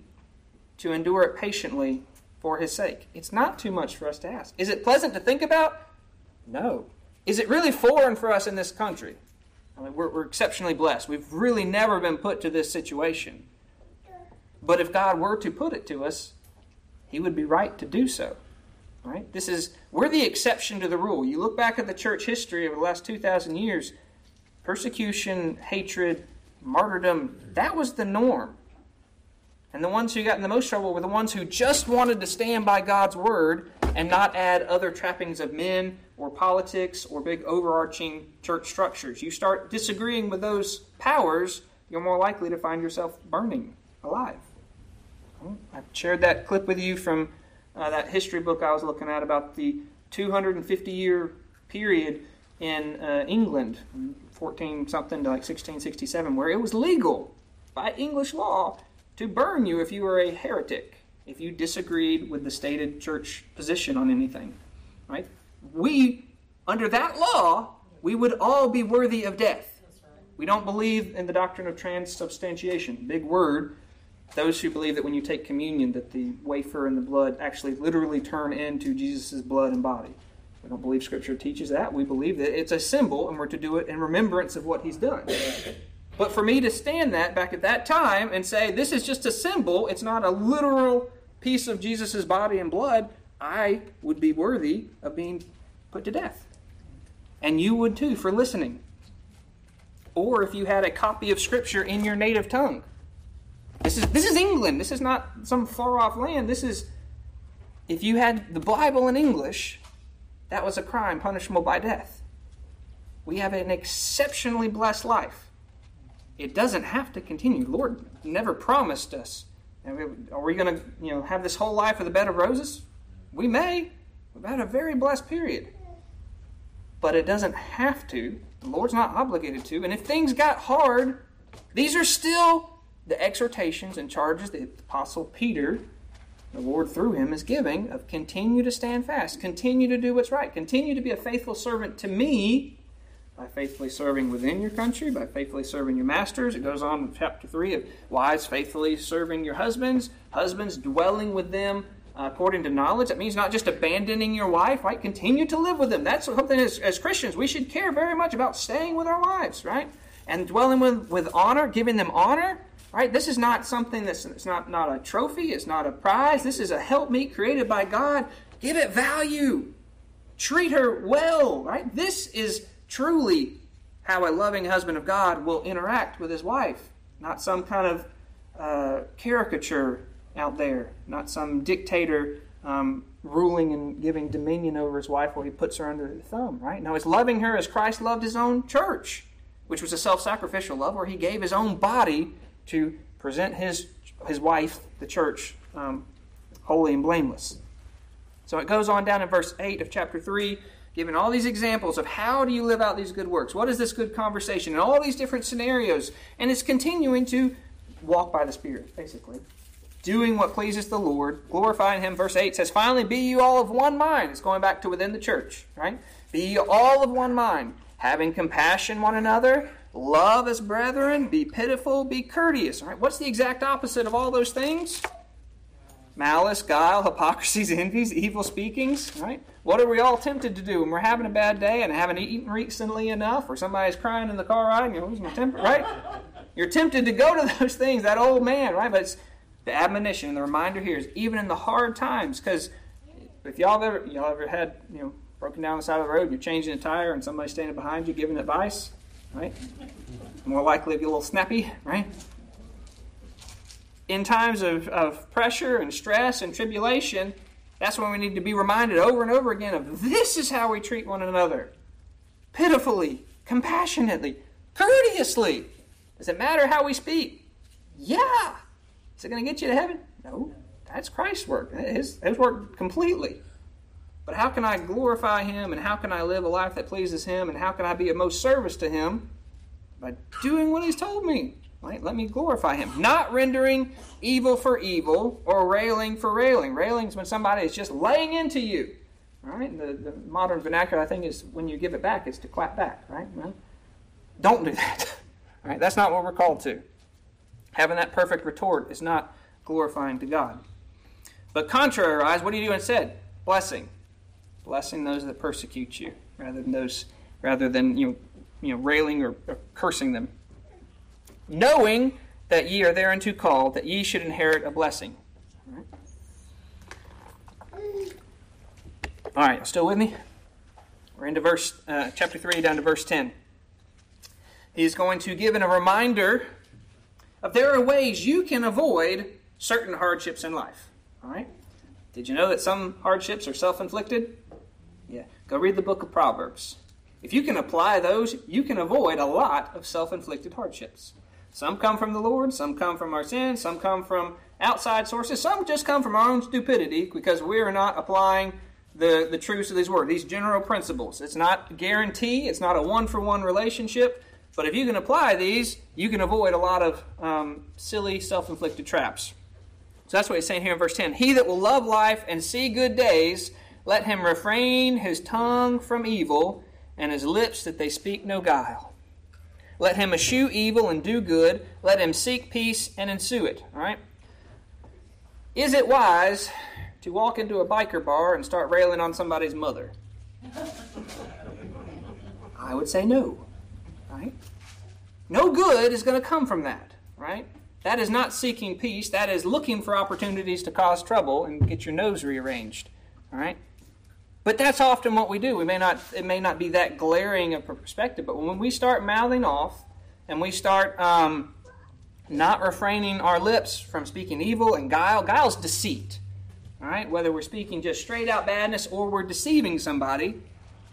to endure it patiently for his sake? It's not too much for us to ask. Is it pleasant to think about? No. Is it really foreign for us in this country? I mean, we're exceptionally blessed. We've really never been put to this situation. But if God were to put it to us, he would be right to do so. Right? We're the exception to the rule. You look back at the church history over the last 2,000 years, persecution, hatred, martyrdom, that was the norm. And the ones who got in the most trouble were the ones who just wanted to stand by God's word and not add other trappings of men or politics or big overarching church structures. You start disagreeing with those powers, you're more likely to find yourself burning alive. I've shared that clip with you from that history book I was looking at about the 250-year period in England, 14-something to like 1667, where it was legal by English law to burn you if you were a heretic, if you disagreed with the stated church position on anything, right? We, under that law, we would all be worthy of death. We don't believe in the doctrine of transubstantiation, big word. Those who believe that when you take communion that the wafer and the blood actually literally turn into Jesus' blood and body. We don't believe Scripture teaches that. We believe that it's a symbol, and we're to do it in remembrance of what he's done. But for me to stand that back at that time and say, this is just a symbol, it's not a literal piece of Jesus' body and blood, I would be worthy of being put to death. And you would too for listening. Or if you had a copy of Scripture in your native tongue. This is England. This is not some far-off land. This is, if you had the Bible in English, that was a crime punishable by death. We have an exceptionally blessed life. It doesn't have to continue. Lord never promised us. Are we going to, have this whole life with a bed of roses? We may. We've had a very blessed period. But it doesn't have to. The Lord's not obligated to. And if things got hard, these are still the exhortations and charges that the Apostle Peter, the Lord through him, is giving of continue to stand fast, continue to do what's right, continue to be a faithful servant to me by faithfully serving within your country, by faithfully serving your masters. It goes on in chapter 3 of wives faithfully serving your husbands, husbands dwelling with them according to knowledge. That means not just abandoning your wife, right? Continue to live with them. That's something as Christians we should care very much about, staying with our wives, right? And dwelling with honor, giving them honor. Right? This is not something it's not a trophy. It's not a prize. This is a helpmeet created by God. Give it value. Treat her well. Right? This is truly how a loving husband of God will interact with his wife. Not some kind of caricature out there. Not some dictator ruling and giving dominion over his wife where he puts her under the thumb. Right? No, it's loving her as Christ loved his own church, which was a self-sacrificial love where he gave his own body to present his wife, the church, holy and blameless. So it goes on down in verse 8 of chapter 3, giving all these examples of how do you live out these good works? What is this good conversation? And all these different scenarios. And it's continuing to walk by the Spirit, basically. Doing what pleases the Lord, glorifying Him. Verse 8 says, finally, be you all of one mind. It's going back to within the church, right? Be you all of one mind, having compassion one another, love as brethren, be pitiful, be courteous. All right, what's the exact opposite of all those things? Malice, guile, hypocrisies, envies, evil speakings, right? What are we all tempted to do when we're having a bad day and haven't eaten recently enough, or somebody's crying in the car ride and you're losing your temper, right? You're tempted to go to those things, that old man, right? But it's the admonition and the reminder here is even in the hard times, because if y'all ever had, broken down the side of the road, you're changing a tire and somebody's standing behind you giving advice, right? More likely to be a little snappy, right? In times of pressure and stress and tribulation, that's when we need to be reminded over and over again of this is how we treat one another. Pitifully, compassionately, courteously. Does it matter how we speak? Yeah. Is it going to get you to heaven? No. That's Christ's work. His work completely. But how can I glorify Him, and how can I live a life that pleases Him, and how can I be of most service to Him? By doing what He's told me. Right? Let me glorify Him. Not rendering evil for evil or railing for railing. Railing is when somebody is just laying into you. All right? The modern vernacular, I think, is when you give it back, it's to clap back. Right? Well, don't do that. All right? That's not what we're called to. Having that perfect retort is not glorifying to God. But contrariwise, what do you do instead? Blessing. Blessing those that persecute you rather than railing or cursing them. Knowing that ye are thereunto called, that ye should inherit a blessing. All right, y'all still with me? We're into verse chapter 3 down to verse 10. He's going to give in a reminder of there are ways you can avoid certain hardships in life. All right? Did you know that some hardships are self-inflicted? Yeah. Go read the book of Proverbs. If you can apply those, you can avoid a lot of self-inflicted hardships. Some come from the Lord, some come from our sins, some come from outside sources, some just come from our own stupidity because we are not applying the truths of these words, these general principles. It's not a guarantee, it's not a one-for-one relationship, but if you can apply these, you can avoid a lot of silly self-inflicted traps. So that's what he's saying here in verse 10. He that will love life and see good days, let him refrain his tongue from evil and his lips that they speak no guile. Let him eschew evil and do good. Let him seek peace and ensue it. All right? Is it wise to walk into a biker bar and start railing on somebody's mother? I would say no. Right? No good is going to come from that. Right? That is not seeking peace. That is looking for opportunities to cause trouble and get your nose rearranged. All right? But that's often what we do. It may not be that glaring of a perspective, but when we start mouthing off and we start not refraining our lips from speaking evil and guile, guile's deceit. All right? Whether we're speaking just straight out badness or we're deceiving somebody,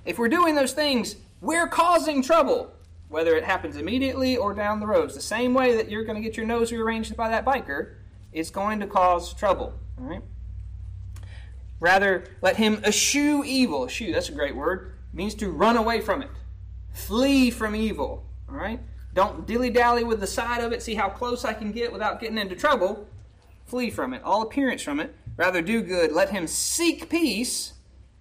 if we're doing those things, we're causing trouble, whether it happens immediately or down the road. The same way that you're going to get your nose rearranged by that biker, it's going to cause trouble. All right? Rather, let him eschew evil. Eschew, that's a great word. It means to run away from it. Flee from evil. All right? Don't dilly-dally with the side of it. See how close I can get without getting into trouble. Flee from it. All appearance from it. Rather, do good. Let him seek peace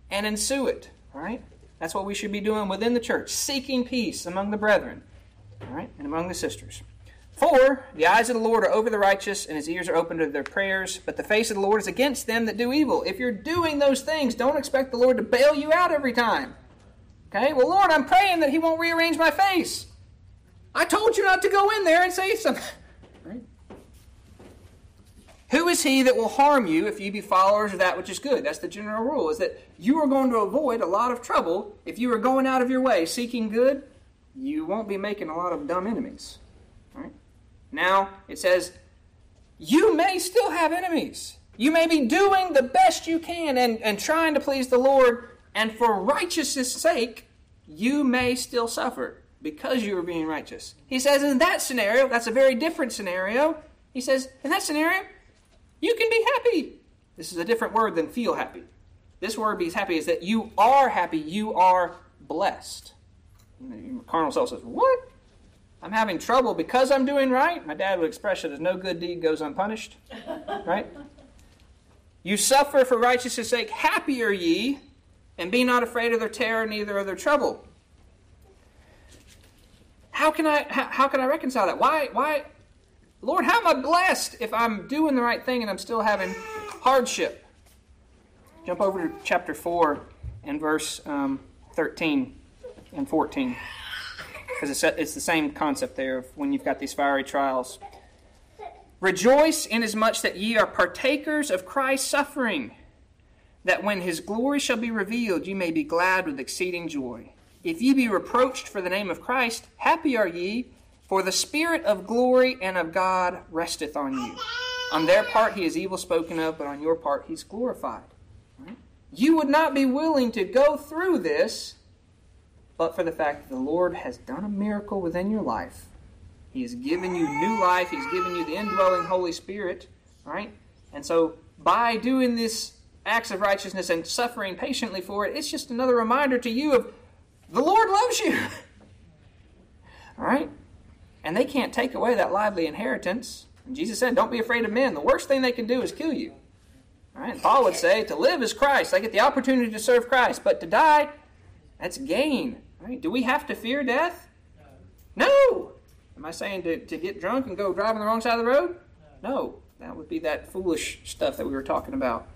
and ensue it. All right? That's what we should be doing within the church. Seeking peace among the brethren. All right? And among the sisters. For the eyes of the Lord are over the righteous, and his ears are open to their prayers, but the face of the Lord is against them that do evil. If you're doing those things, don't expect the Lord to bail you out every time. Okay? Well, Lord, I'm praying that He won't rearrange my face. I told you not to go in there and say something. Right? Who is he that will harm you if you be followers of that which is good? That's the general rule, is that you are going to avoid a lot of trouble if you are going out of your way seeking good. You won't be making a lot of dumb enemies. All right? Now, it says, you may still have enemies. You may be doing the best you can and trying to please the Lord, and for righteousness' sake, you may still suffer. because you were being righteous. He says in that scenario, that's a very different scenario. He says, in that scenario, you can be happy. This is a different word than feel happy. This word, be happy, is that you are happy, you are blessed. And the carnal self says, what? I'm having trouble because I'm doing right? My dad would express it as no good deed goes unpunished. Right? You suffer for righteousness' sake, happy are ye, and be not afraid of their terror, neither of their trouble. How can I reconcile that? Why, Lord, how am I blessed if I'm doing the right thing and I'm still having hardship? Jump over to chapter 4 and verse 13 and 14. Because it's the same concept there of when you've got these fiery trials. Rejoice inasmuch that ye are partakers of Christ's suffering, that when his glory shall be revealed, ye may be glad with exceeding joy. If ye be reproached for the name of Christ, happy are ye, for the Spirit of glory and of God resteth on you. On their part he is evil spoken of, but on your part he's glorified. Right? You would not be willing to go through this, but for the fact that the Lord has done a miracle within your life. He has given you new life. He's given you the indwelling Holy Spirit. Right? And so by doing this acts of righteousness and suffering patiently for it, it's just another reminder to you of the Lord loves you. All right? And they can't take away that lively inheritance. And Jesus said, don't be afraid of men. The worst thing they can do is kill you. All right? And Paul would say, to live is Christ. I get the opportunity to serve Christ. But to die, that's gain. All right? Do we have to fear death? No. Am I saying to get drunk and go driving the wrong side of the road? No. That would be that foolish stuff that we were talking about.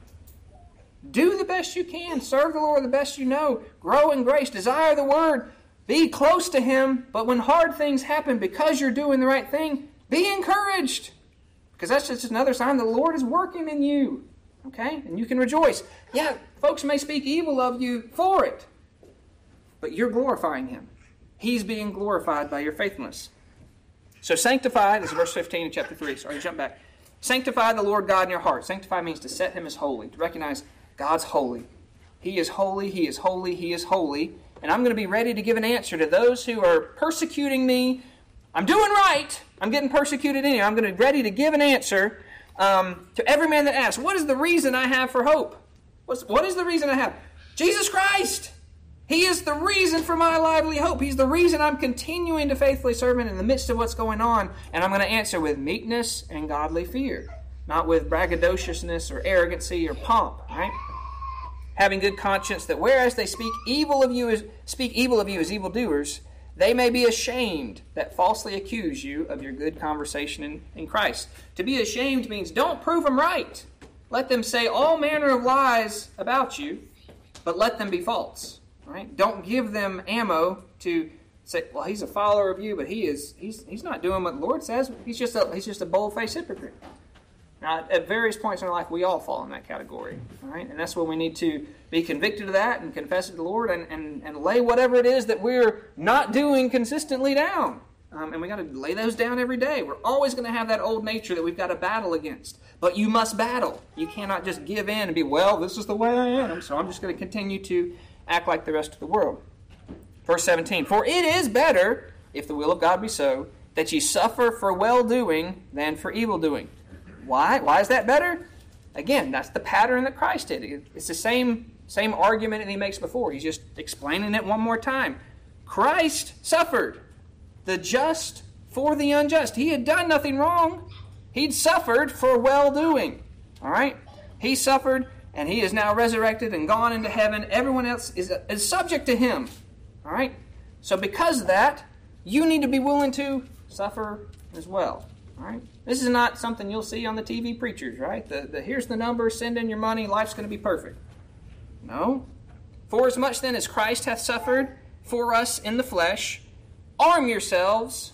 Do the best you can. Serve the Lord the best you know. Grow in grace. Desire the Word. Be close to Him. But when hard things happen because you're doing the right thing, be encouraged. Because that's just another sign the Lord is working in you. Okay? And you can rejoice. Yeah, folks may speak evil of you for it. But you're glorifying Him. He's being glorified by your faithfulness. So sanctify, this is verse 15 of chapter 3. Sorry, jump back. Sanctify the Lord God in your heart. Sanctify means to set Him as holy. To recognize God's holy. He is holy, He is holy, He is holy. And I'm going to be ready to give an answer to those who are persecuting me. I'm doing right. I'm getting persecuted anyway. I'm going to be ready to give an answer to every man that asks, what is the reason I have for hope? What is the reason I have? Jesus Christ! He is the reason for my lively hope. He's the reason I'm continuing to faithfully serve Him in the midst of what's going on. And I'm going to answer with meekness and godly fear. Not with braggadociousness or arrogancy or pomp, right? Having good conscience that whereas they speak evil of you as evildoers, they may be ashamed that falsely accuse you of your good conversation in Christ. To be ashamed means don't prove them right. Let them say all manner of lies about you, but let them be false, right? Don't give them ammo to say, well, he's a follower of you, but he's not doing what the Lord says. He's just a bold-faced hypocrite. Now, at various points in our life, we all fall in that category, all right? And that's when we need to be convicted of that and confess it to the Lord and lay whatever it is that we're not doing consistently down. And we got to lay those down every day. We're always going to have that old nature that we've got to battle against. But you must battle. You cannot just give in and be, well, this is the way I am, so I'm just going to continue to act like the rest of the world. Verse 17, for it is better, if the will of God be so, that ye suffer for well-doing than for evil-doing. Why? Why is that better? Again, that's the pattern that Christ did. It's the same argument that he makes before. He's just explaining it one more time. Christ suffered, the just for the unjust. He had done nothing wrong. He'd suffered for well-doing. All right? He suffered, and he is now resurrected and gone into heaven. Everyone else is subject to him. All right? So because of that, you need to be willing to suffer as well. All right? This is not something you'll see on the TV preachers, right? Here's the number, send in your money, life's going to be perfect. No. For as much then as Christ hath suffered for us in the flesh, arm yourself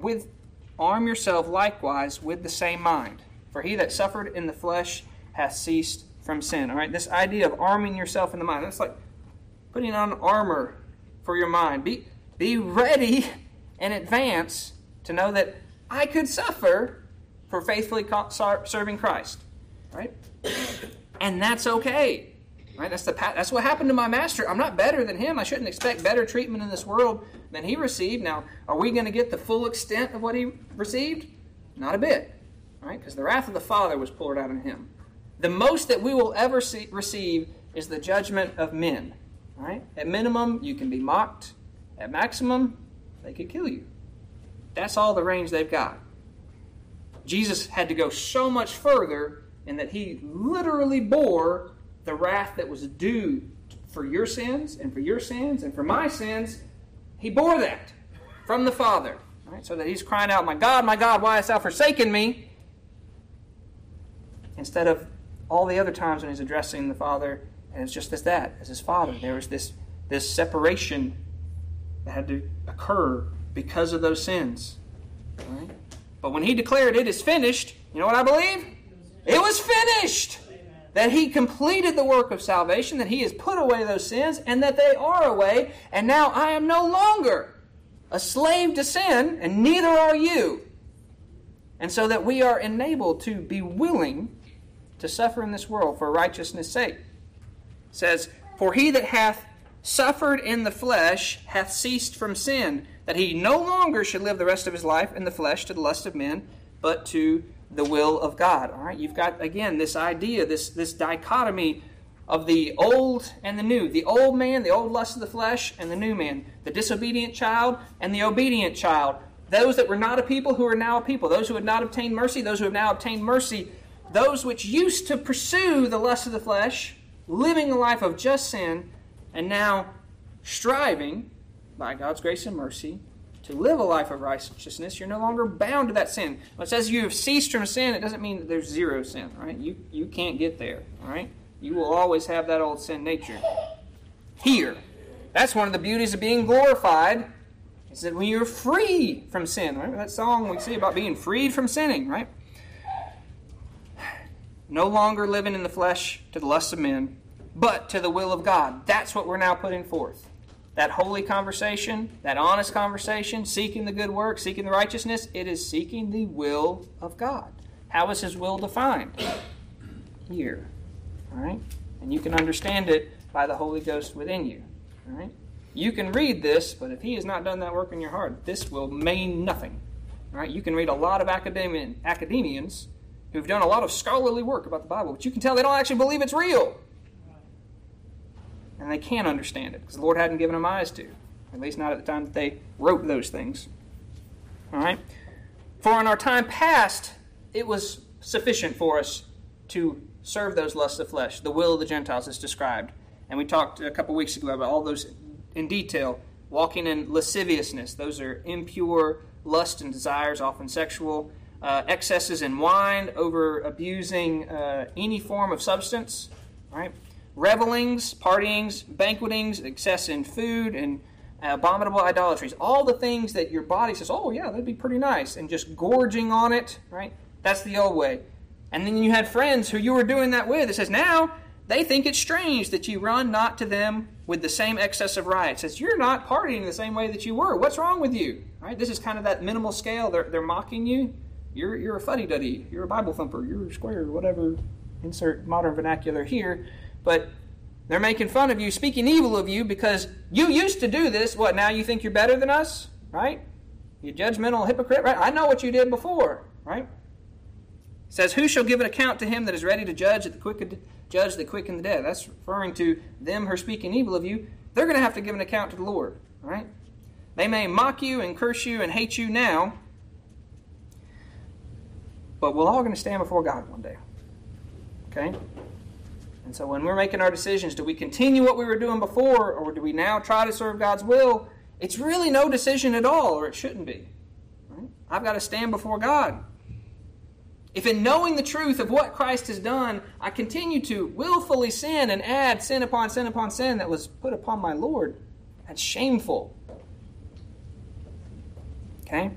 likewise with the same mind. For he that suffered in the flesh hath ceased from sin. All right, this idea of arming yourself in the mind, that's like putting on armor for your mind. Be ready in advance to know that I could suffer for faithfully serving Christ, right? And that's okay. Right? That's what happened to my master. I'm not better than him. I shouldn't expect better treatment in this world than he received. Now, are we going to get the full extent of what he received? Not a bit, right? Because the wrath of the Father was poured out on him. The most that we will ever receive is the judgment of men, right? At minimum, you can be mocked. At maximum, they could kill you. That's all the range they've got. Jesus had to go so much further in that he literally bore the wrath that was due for your sins and for your sins and for my sins. He bore that from the Father, right? So that he's crying out, my God, why hast thou forsaken me? Instead of all the other times when he's addressing the Father, and it's just as that, as his Father. There was this separation that had to occur because of those sins, right? But when he declared it is finished, you know what I believe? It was finished! That he completed the work of salvation, that he has put away those sins, and that they are away, and now I am no longer a slave to sin, and neither are you. And so that we are enabled to be willing to suffer in this world for righteousness' sake. It says, for he that hath suffered in the flesh hath ceased from sin, that he no longer should live the rest of his life in the flesh to the lust of men, but to the will of God. All right, you've got, again, this idea, this dichotomy of the old and the new. The old man, the old lust of the flesh, and the new man. The disobedient child and the obedient child. Those that were not a people who are now a people. Those who had not obtained mercy, those who have now obtained mercy. Those which used to pursue the lust of the flesh, living a life of just sin, and now striving, by God's grace and mercy, to live a life of righteousness. You're no longer bound to that sin. When it says you have ceased from sin, it doesn't mean that there's zero sin, right? You can't get there, all right? You will always have that old sin nature. Here, that's one of the beauties of being glorified, is that when you're free from sin, right? That song we see about being freed from sinning, right? No longer living in the flesh to the lusts of men, but to the will of God. That's what we're now putting forth. That holy conversation, that honest conversation, seeking the good work, seeking the righteousness, it is seeking the will of God. How is his will defined? Here. All right? And you can understand it by the Holy Ghost within you. All right? You can read this, but if he has not done that work in your heart, this will mean nothing. All right? You can read a lot of academians who've done a lot of scholarly work about the Bible, but you can tell they don't actually believe it's real. And they can't understand it, because the Lord hadn't given them eyes to. At least not at the time that they wrote those things. All right? For in our time past, it was sufficient for us to serve those lusts of flesh. The will of the Gentiles is described. And we talked a couple weeks ago about all those in detail. Walking in lasciviousness. Those are impure lust and desires, often sexual. Excesses in wine, over abusing any form of substance. All right? Revelings, partyings, banquetings, excess in food, and abominable idolatries. All the things that your body says, oh yeah, that'd be pretty nice, and just gorging on it, right? That's the old way. And then you had friends who you were doing that with. It says now they think it's strange that you run not to them with the same excess of riot. It says you're not partying the same way that you were. What's wrong with you? All right? This is kind of that minimal scale. They're mocking you. You're a fuddy-duddy. You're a Bible thumper. You're square, whatever. Insert modern vernacular here. But they're making fun of you, speaking evil of you, because you used to do this. What, now you think you're better than us? Right? You judgmental hypocrite, right? I know what you did before, right? It says, who shall give an account to him that is ready to judge the quick and the dead? That's referring to them who are speaking evil of you. They're going to have to give an account to the Lord, right? They may mock you and curse you and hate you now, but we're all going to stand before God one day, okay? And so when we're making our decisions, do we continue what we were doing before, or do we now try to serve God's will? It's really no decision at all, or it shouldn't be. Right? I've got to stand before God. If in knowing the truth of what Christ has done, I continue to willfully sin and add sin upon sin upon sin that was put upon my Lord, that's shameful. Okay? It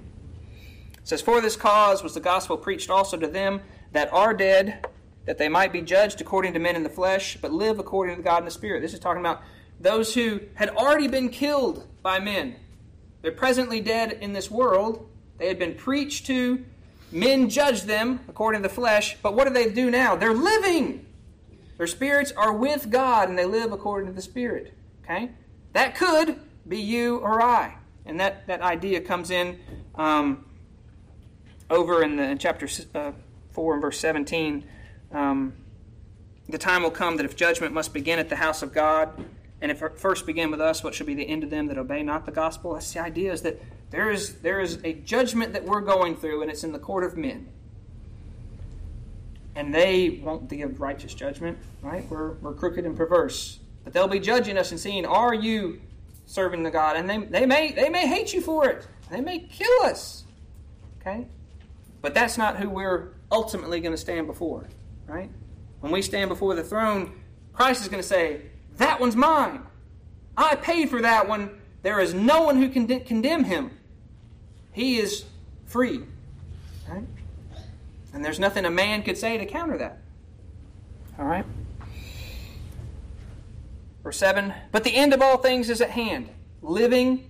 says, for this cause was the gospel preached also to them that are dead, that they might be judged according to men in the flesh, but live according to God in the Spirit. This is talking about those who had already been killed by men. They're presently dead in this world. They had been preached to. Men judged them according to the flesh. But what do they do now? They're living Their spirits are with God, and they live according to the Spirit. Okay? That could be you or I. And that idea comes in over in chapter 4 and verse 17. The time will come that if judgment must begin at the house of God, and if it first begin with us, what shall be the end of them that obey not the gospel? That's the idea, is that there is a judgment that we're going through, and it's in the court of men. And they won't give righteous judgment, right? We're crooked and perverse. But they'll be judging us and seeing, are you serving the God? And they may hate you for it. They may kill us. Okay? But that's not who we're ultimately going to stand before, right? When we stand before the throne, Christ is going to say, that one's mine. I paid for that one. There is no one who can condemn him. He is free, right? And there's nothing a man could say to counter that. All right? Verse 7, but the end of all things is at hand, living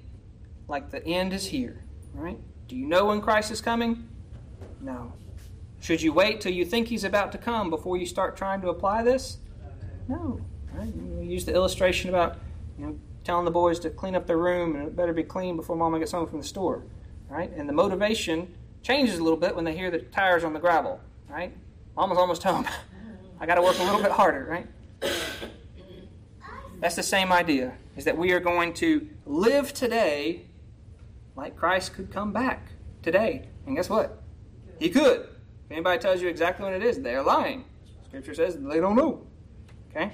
like the end is here. All right? Do you know when Christ is coming? No. Should you wait till you think he's about to come before you start trying to apply this? No. Right? We use the illustration about telling the boys to clean up their room, and it better be clean before Mama gets home from the store. Right? And the motivation changes a little bit when they hear the tires on the gravel, right? Mama's almost home. I got to work a little bit harder, right? That's the same idea, is that we are going to live today like Christ could come back today. And guess what? He could. If anybody tells you exactly when it is, they're lying. Scripture says they don't know. Okay?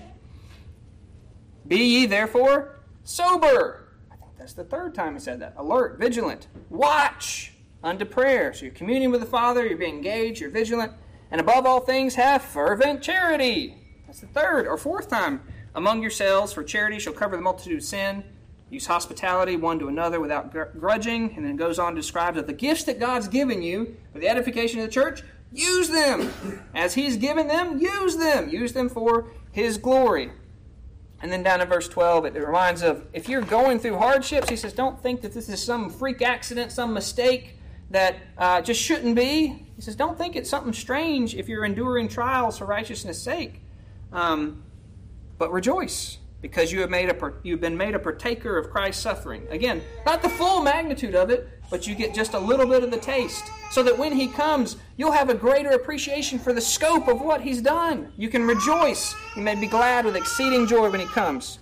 Be ye therefore sober. I think that's the third time he said that. Alert, vigilant, watch unto prayer. So you're communing with the Father, you're being engaged, you're vigilant, and above all things have fervent charity. That's the third or fourth time. Among yourselves, for charity shall cover the multitude of sin. Use hospitality one to another without grudging. And then it goes on to describe that the gifts that God's given you for the edification of the church, use them. As he's given them, use them. Use them for his glory. And then down in verse 12, it reminds of, if you're going through hardships, he says, don't think that this is some freak accident, some mistake that just shouldn't be. He says, don't think it's something strange if you're enduring trials for righteousness' sake. But rejoice, because you've been made a partaker of Christ's suffering. Again, not the full magnitude of it, but you get just a little bit of the taste, so that when he comes, you'll have a greater appreciation for the scope of what he's done. You can rejoice. You may be glad with exceeding joy when he comes.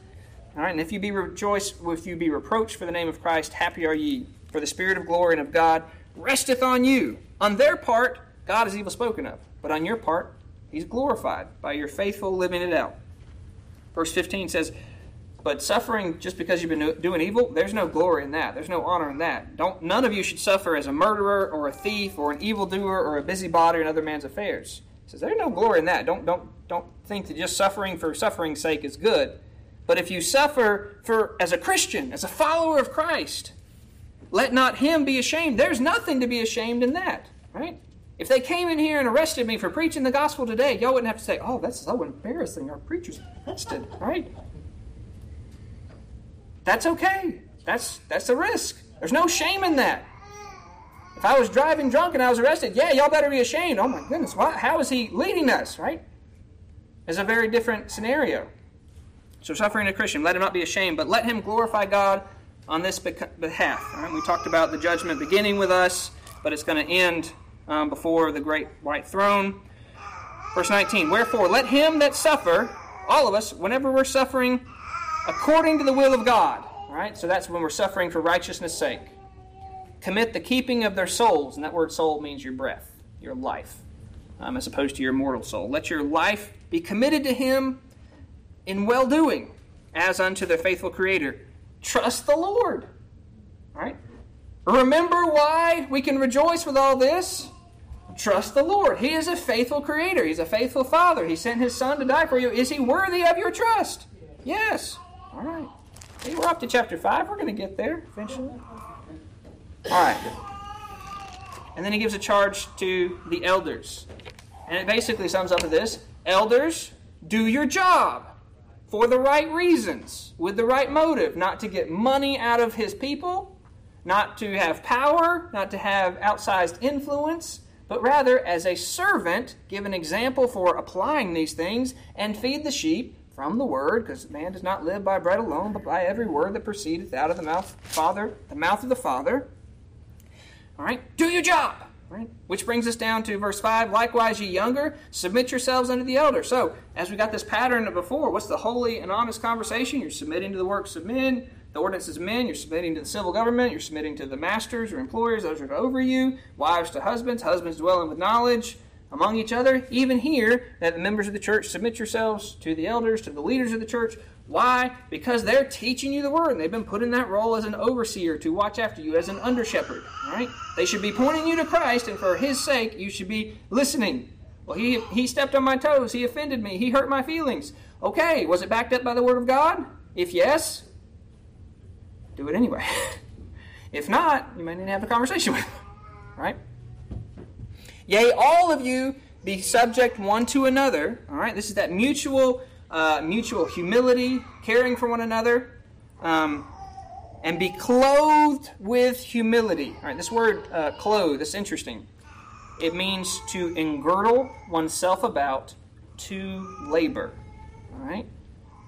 All right, and if you be reproached for the name of Christ, happy are ye, for the Spirit of glory and of God resteth on you. On their part, God is evil spoken of, but on your part, he's glorified by your faithful living it out. Verse 15 says, but suffering just because you've been doing evil, there's no glory in that. There's no honor in that. None of you should suffer as a murderer or a thief or an evildoer or a busybody in other man's affairs. He says, there's no glory in that. Don't think that just suffering for suffering's sake is good. But if you suffer as a Christian, as a follower of Christ, let not him be ashamed. There's nothing to be ashamed in that, right? If they came in here and arrested me for preaching the gospel today, y'all wouldn't have to say, oh, that's so embarrassing, our preacher's arrested, right? That's okay. That's a risk. There's no shame in that. If I was driving drunk and I was arrested, yeah, y'all better be ashamed. Oh my goodness, how is he leading us, right? It's a very different scenario. So suffering a Christian, let him not be ashamed, but let him glorify God on this behalf. All right? We talked about the judgment beginning with us, but it's going to end before the great white throne. Verse 19, wherefore let him that suffer, all of us, whenever we're suffering, according to the will of God. All right, so that's when we're suffering for righteousness' sake. Commit the keeping of their souls, and that word soul means your breath, your life, as opposed to your mortal soul. Let your life be committed to him in well-doing, as unto the faithful Creator. Trust the Lord. All right? Remember why we can rejoice with all this? Trust the Lord. He is a faithful Creator. He's a faithful Father. He sent his Son to die for you. Is he worthy of your trust? Yes. All right. Hey, we're up to chapter 5. We're going to get there eventually. All right. And then he gives a charge to the elders. And it basically sums up to this. Elders, do your job for the right reasons, with the right motive, not to get money out of his people, not to have power, not to have outsized influence, but rather as a servant, give an example for applying these things, and feed the sheep from the word, because man does not live by bread alone, but by every word that proceedeth out of the mouth of the Father. All right, do your job. Right? Which brings us down to verse 5. Likewise, ye younger, submit yourselves unto the elder. So, as we got this pattern of before, what's the holy and honest conversation? You're submitting to the works of men, the ordinances of men. You're submitting to the civil government. You're submitting to the masters, your employers, those who are over you. Wives to husbands, husbands dwelling with knowledge among each other. Even here, that the members of the church submit yourselves to the elders, to the leaders of the church. Why? Because they're teaching you the word, and they've been put in that role as an overseer to watch after you, as an under-shepherd, right? They should be pointing you to Christ, and for his sake, you should be listening. Well, he stepped on my toes. He offended me. He hurt my feelings. Okay, was it backed up by the word of God? If yes, do it anyway. If not, you may need to have a conversation with him, right? Yea, all of you be subject one to another, all right? This is that mutual humility, caring for one another, and be clothed with humility. All right, this word clothe is interesting. It means to engirdle oneself about to labor. All right?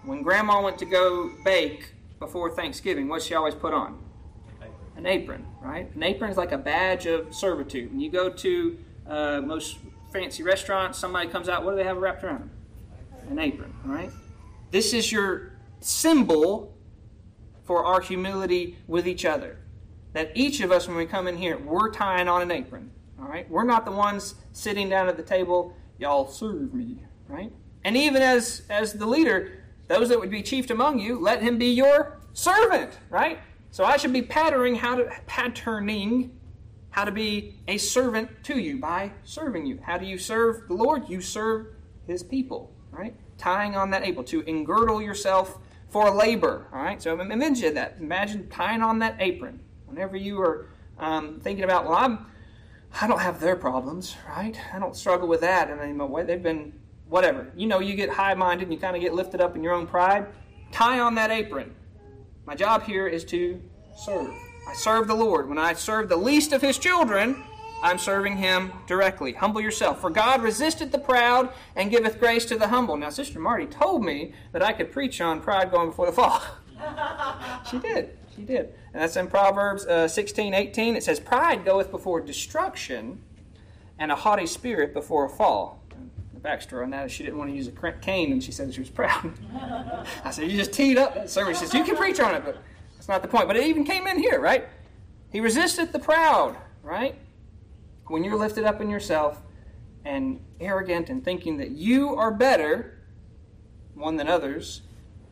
When Grandma went to go bake before Thanksgiving, what did she always put on? An apron, right? An apron is like a badge of servitude. When you go to most fancy restaurants, somebody comes out, what do they have wrapped around them? An apron, right? This is your symbol for our humility with each other. That each of us, when we come in here, we're tying on an apron, all right? We're not the ones sitting down at the table, y'all serve me, right? And even as the leader, those that would be chief among you, let him be your servant, right? So I should be patterning how to be a servant to you by serving you. How do you serve the Lord? You serve his people. Right? Tying on that apron, to engirdle yourself for labor. All right? So imagine that. Imagine tying on that apron. Whenever you are thinking about, well, I don't have their problems, right? I don't struggle with that in any way. They've been whatever. You know, you get high-minded and you kind of get lifted up in your own pride. Tie on that apron. My job here is to serve. I serve the Lord. When I serve the least of his children, I'm serving him directly. Humble yourself. For God resisteth the proud and giveth grace to the humble. Now, Sister Marty told me that I could preach on pride going before the fall. She did. She did. And that's in Proverbs 16:18. It says, pride goeth before destruction, and a haughty spirit before a fall. And the backstory on that is she didn't want to use a cane, and she said she was proud. I said, you just teed up that sermon. She says, you can preach on it, but that's not the point. But it even came in here, right? He resisteth the proud, right? When you're lifted up in yourself and arrogant and thinking that you are better, one, than others,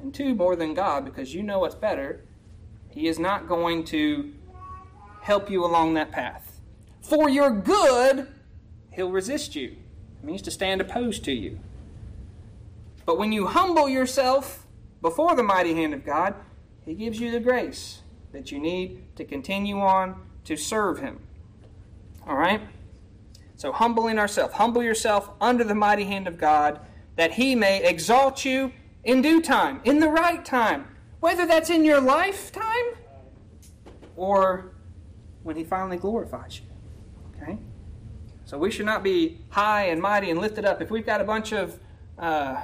and two, more than God, because you know what's better, he is not going to help you along that path. For your good, he'll resist you. It means to stand opposed to you. But when you humble yourself before the mighty hand of God, he gives you the grace that you need to continue on to serve him. All right? So humbling ourselves. Humble yourself under the mighty hand of God, that he may exalt you in due time, in the right time. Whether that's in your lifetime or when he finally glorifies you. Okay? So we should not be high and mighty and lifted up. If we've got a bunch of, I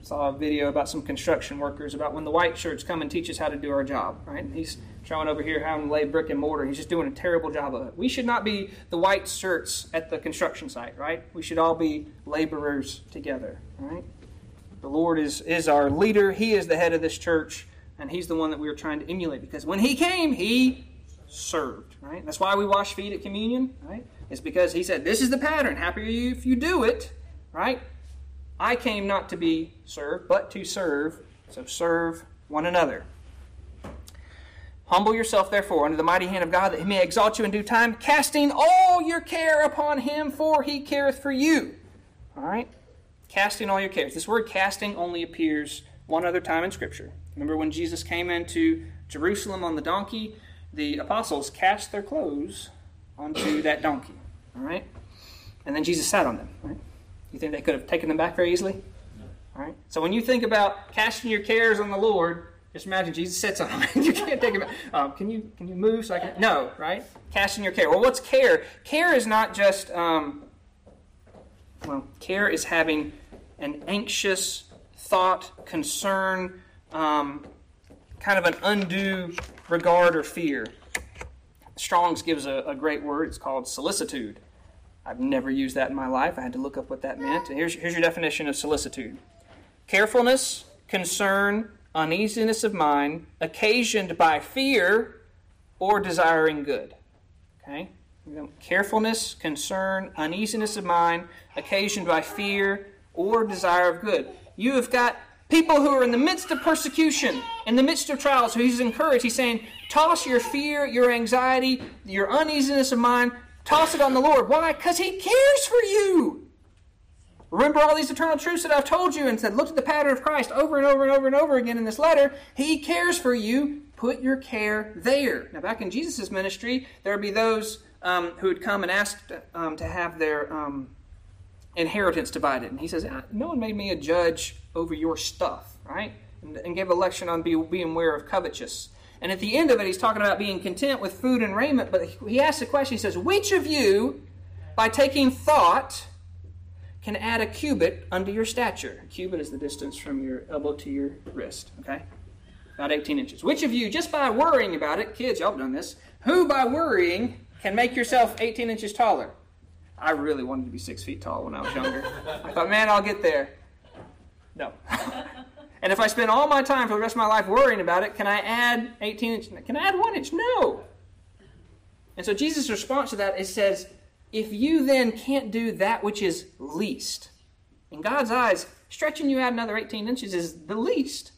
saw a video about some construction workers about when the white shirts come and teach us how to do our job, right? And he's showing over here how to lay brick and mortar. He's just doing a terrible job of it. We should not be the white shirts at the construction site, right? We should all be laborers together, right? The Lord is our leader. He is the head of this church, and he's the one that we are trying to emulate, because when he came, he served, right? That's why we wash feet at communion, right? It's because he said, this is the pattern. Happy are you if you do it, right? I came not to be served, but to serve, so serve one another. Humble yourself, therefore, under the mighty hand of God, that he may exalt you in due time, casting all your care upon him, for he careth for you. All right? Casting all your cares. This word casting only appears one other time in Scripture. Remember when Jesus came into Jerusalem on the donkey? The apostles cast their clothes onto that donkey. All right? And then Jesus sat on them. Right? You think they could have taken them back very easily? No. All right? So when you think about casting your cares on the Lord, Just imagine Jesus said something. You can't take him out. Can you move so I can? No, right? Casting your care. Well, what's care? Care is not just, care is having an anxious thought, concern, kind of an undue regard or fear. Strong's gives a great word. It's called solicitude. I've never used that in my life. I had to look up what that meant. And here's your definition of solicitude. Carefulness, concern, uneasiness of mind, occasioned by fear or desiring good. Okay? Carefulness, concern, uneasiness of mind, occasioned by fear or desire of good. You have got people who are in the midst of persecution, in the midst of trials, who he's encouraged. He's saying, toss your fear, your anxiety, your uneasiness of mind, toss it on the Lord. Why? Because he cares for you. Remember all these eternal truths that I've told you and said, look at the pattern of Christ over and over and over and over again in this letter. He cares for you. Put your care there. Now, back in Jesus' ministry, there would be those who would come and ask to have their inheritance divided. And he says, no one made me a judge over your stuff, right? And gave a lecture on being aware of covetous. And at the end of it, he's talking about being content with food and raiment. But he asks the question, he says, which of you, by taking thought, can add a cubit unto your stature? A cubit is the distance from your elbow to your wrist, okay? About 18 inches. Which of you, just by worrying about it, kids, y'all have done this, who by worrying can make yourself 18 inches taller? I really wanted to be 6 feet tall when I was younger. I thought, man, I'll get there. No. And if I spend all my time for the rest of my life worrying about it, can I add 18 inches? Can I add 1 inch? No. And so Jesus' response to that is, says, if you then can't do that which is least, in God's eyes, stretching you out another 18 inches is the least.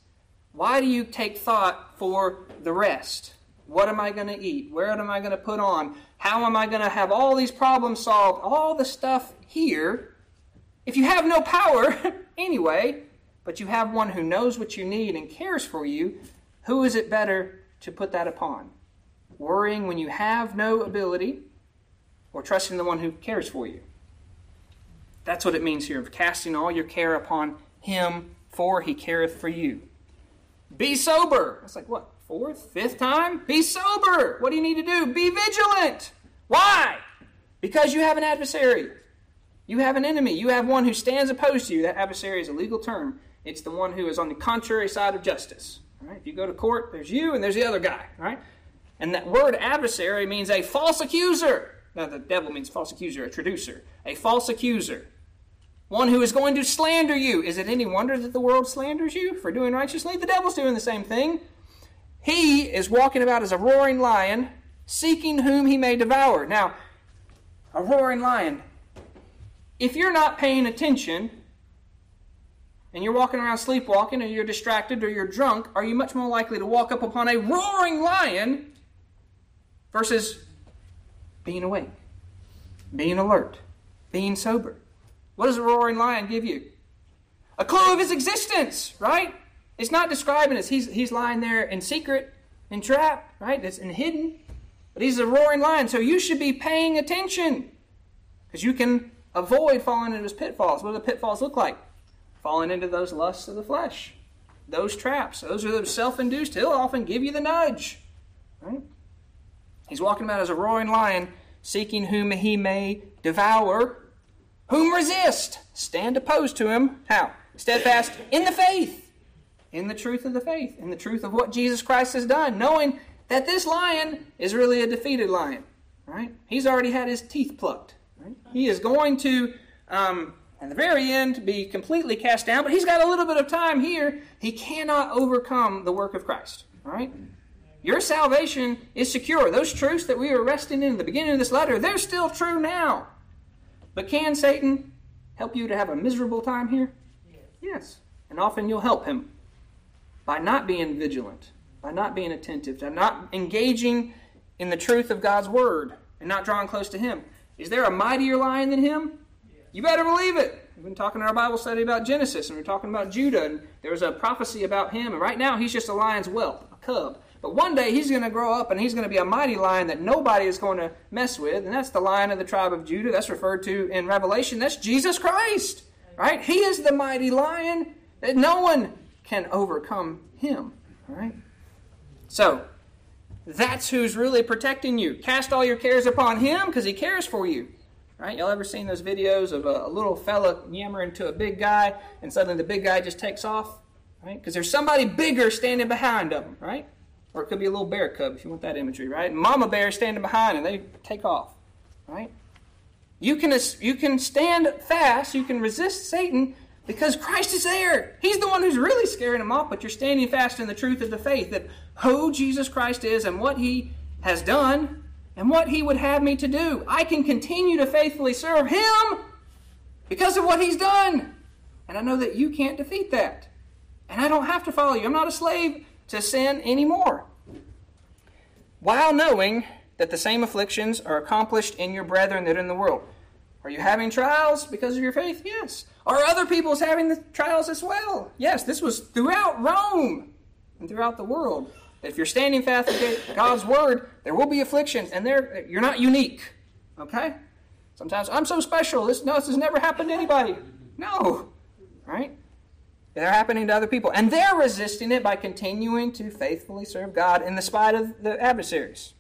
Why do you take thought for the rest? What am I going to eat? Where am I going to put on? How am I going to have all these problems solved? All the stuff here. If you have no power anyway, but you have one who knows what you need and cares for you, who is it better to put that upon? Worrying when you have no ability, or trusting the one who cares for you? That's what it means here, of casting all your care upon him, for he careth for you. Be sober. That's like, what, fourth, fifth time? Be sober. What do you need to do? Be vigilant. Why? Because you have an adversary. You have an enemy. You have one who stands opposed to you. That adversary is a legal term. It's the one who is on the contrary side of justice. All right? If you go to court, there's you and there's the other guy. All right? And that word adversary means a false accuser. Now, the devil means false accuser, a traducer. A false accuser. One who is going to slander you. Is it any wonder that the world slanders you for doing righteously? The devil's doing the same thing. He is walking about as a roaring lion, seeking whom he may devour. Now, a roaring lion. If you're not paying attention, and you're walking around sleepwalking, or you're distracted, or you're drunk, are you much more likely to walk up upon a roaring lion versus being awake, being alert, being sober? What does a roaring lion give you? A clue of his existence, right? It's not describing us. He's lying there in secret, entrapped, right? It's in hidden. But he's a roaring lion, so you should be paying attention because you can avoid falling into his pitfalls. What do the pitfalls look like? Falling into those lusts of the flesh, those traps. Those are self-induced. He'll often give you the nudge, right? He's walking about as a roaring lion, seeking whom he may devour. Whom resist? Stand opposed to him. How? Steadfast in the faith. In the truth of the faith. In the truth of what Jesus Christ has done. Knowing that this lion is really a defeated lion. Right? He's already had his teeth plucked. Right? He is going to, at the very end, be completely cast down. But he's got a little bit of time here. He cannot overcome the work of Christ. Right? Your salvation is secure. Those truths that we were resting in the beginning of this letter, they're still true now. But can Satan help you to have a miserable time here? Yes. And often you'll help him by not being vigilant, by not being attentive, by not engaging in the truth of God's word and not drawing close to him. Is there a mightier lion than him? You better believe it. We've been talking in our Bible study about Genesis, and we're talking about Judah, and there was a prophecy about him. And right now he's just a lion's whelp, a cub. But one day he's going to grow up and he's going to be a mighty lion that nobody is going to mess with. And that's the Lion of the tribe of Judah. That's referred to in Revelation. That's Jesus Christ, right? He is the mighty lion that no one can overcome him. All right? So, that's who's really protecting you. Cast all your cares upon him because he cares for you. Right? Y'all ever seen those videos of a little fella yammering to a big guy and suddenly the big guy just takes off? Right? Because there's somebody bigger standing behind them, right? Or it could be a little bear cub if you want that imagery, right? And mama bear is standing behind and they take off, right? You can stand fast, you can resist Satan because Christ is there. He's the one who's really scaring him off, but you're standing fast in the truth of the faith that who Jesus Christ is and what he has done and what he would have me to do. I can continue to faithfully serve him because of what he's done. And I know that you can't defeat that. And I don't have to follow you. I'm not a slave to sin anymore. While knowing that the same afflictions are accomplished in your brethren that are in the world. Are you having trials because of your faith? Yes. Are other people's having the trials as well? Yes. This was throughout Rome and throughout the world. If you're standing fast with God's word, there will be afflictions, and you're not unique. Okay? Sometimes, I'm so special. This has never happened to anybody. No. Right? They're happening to other people. And they're resisting it by continuing to faithfully serve God in the spite of the adversaries.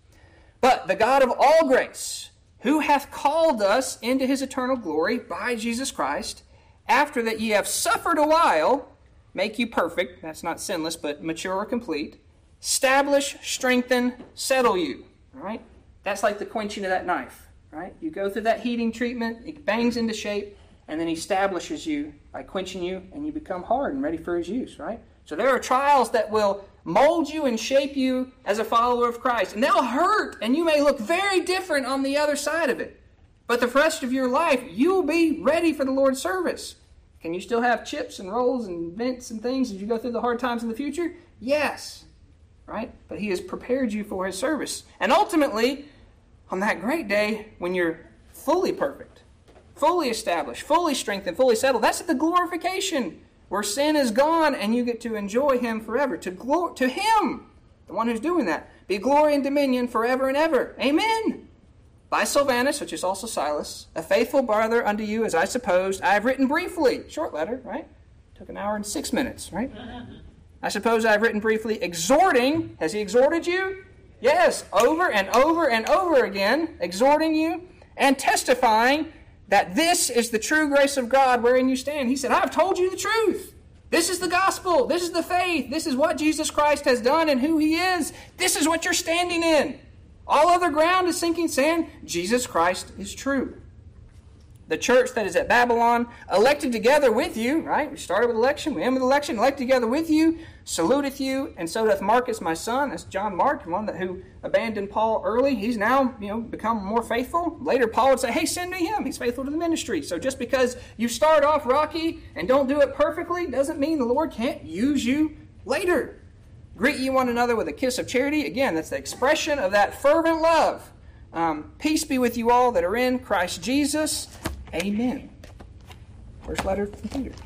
But the God of all grace, who hath called us into his eternal glory by Jesus Christ, after that ye have suffered a while, make you perfect, that's not sinless, but mature or complete, establish, strengthen, settle you. All right? That's like the quenching of that knife. Right? You go through that heating treatment, it bangs into shape, and then he establishes you by quenching you, and you become hard and ready for his use, right? So there are trials that will mold you and shape you as a follower of Christ. And they'll hurt, and you may look very different on the other side of it. But the rest of your life, you'll be ready for the Lord's service. Can you still have chips and rolls and vents and things as you go through the hard times in the future? Yes, right? But he has prepared you for his service. And ultimately, on that great day, when you're fully perfect, fully established, fully strengthened, fully settled. That's the glorification where sin is gone and you get to enjoy him forever. To him, the one who's doing that, be glory and dominion forever and ever. Amen. By Silvanus, which is also Silas, a faithful brother unto you, as I supposed, I have written briefly. Short letter, right? Took an hour and 6 minutes, right? I suppose I have written briefly, exhorting. Has he exhorted you? Yes, over and over and over again, exhorting you and testifying that this is the true grace of God wherein you stand. He said, I have told you the truth. This is the gospel. This is the faith. This is what Jesus Christ has done and who he is. This is what you're standing in. All other ground is sinking sand. Jesus Christ is true. The church that is at Babylon, elected together with you, right? We started with election, we end with election, elected together with you, saluteth you, and so doth Marcus, my son. That's John Mark, one that who abandoned Paul early. He's now, become more faithful. Later, Paul would say, hey, send me him. He's faithful to the ministry. So just because you start off rocky and don't do it perfectly doesn't mean the Lord can't use you later. Greet ye one another with a kiss of charity. Again, that's the expression of that fervent love. Peace be with you all that are in Christ Jesus. Amen. First letter from Peter.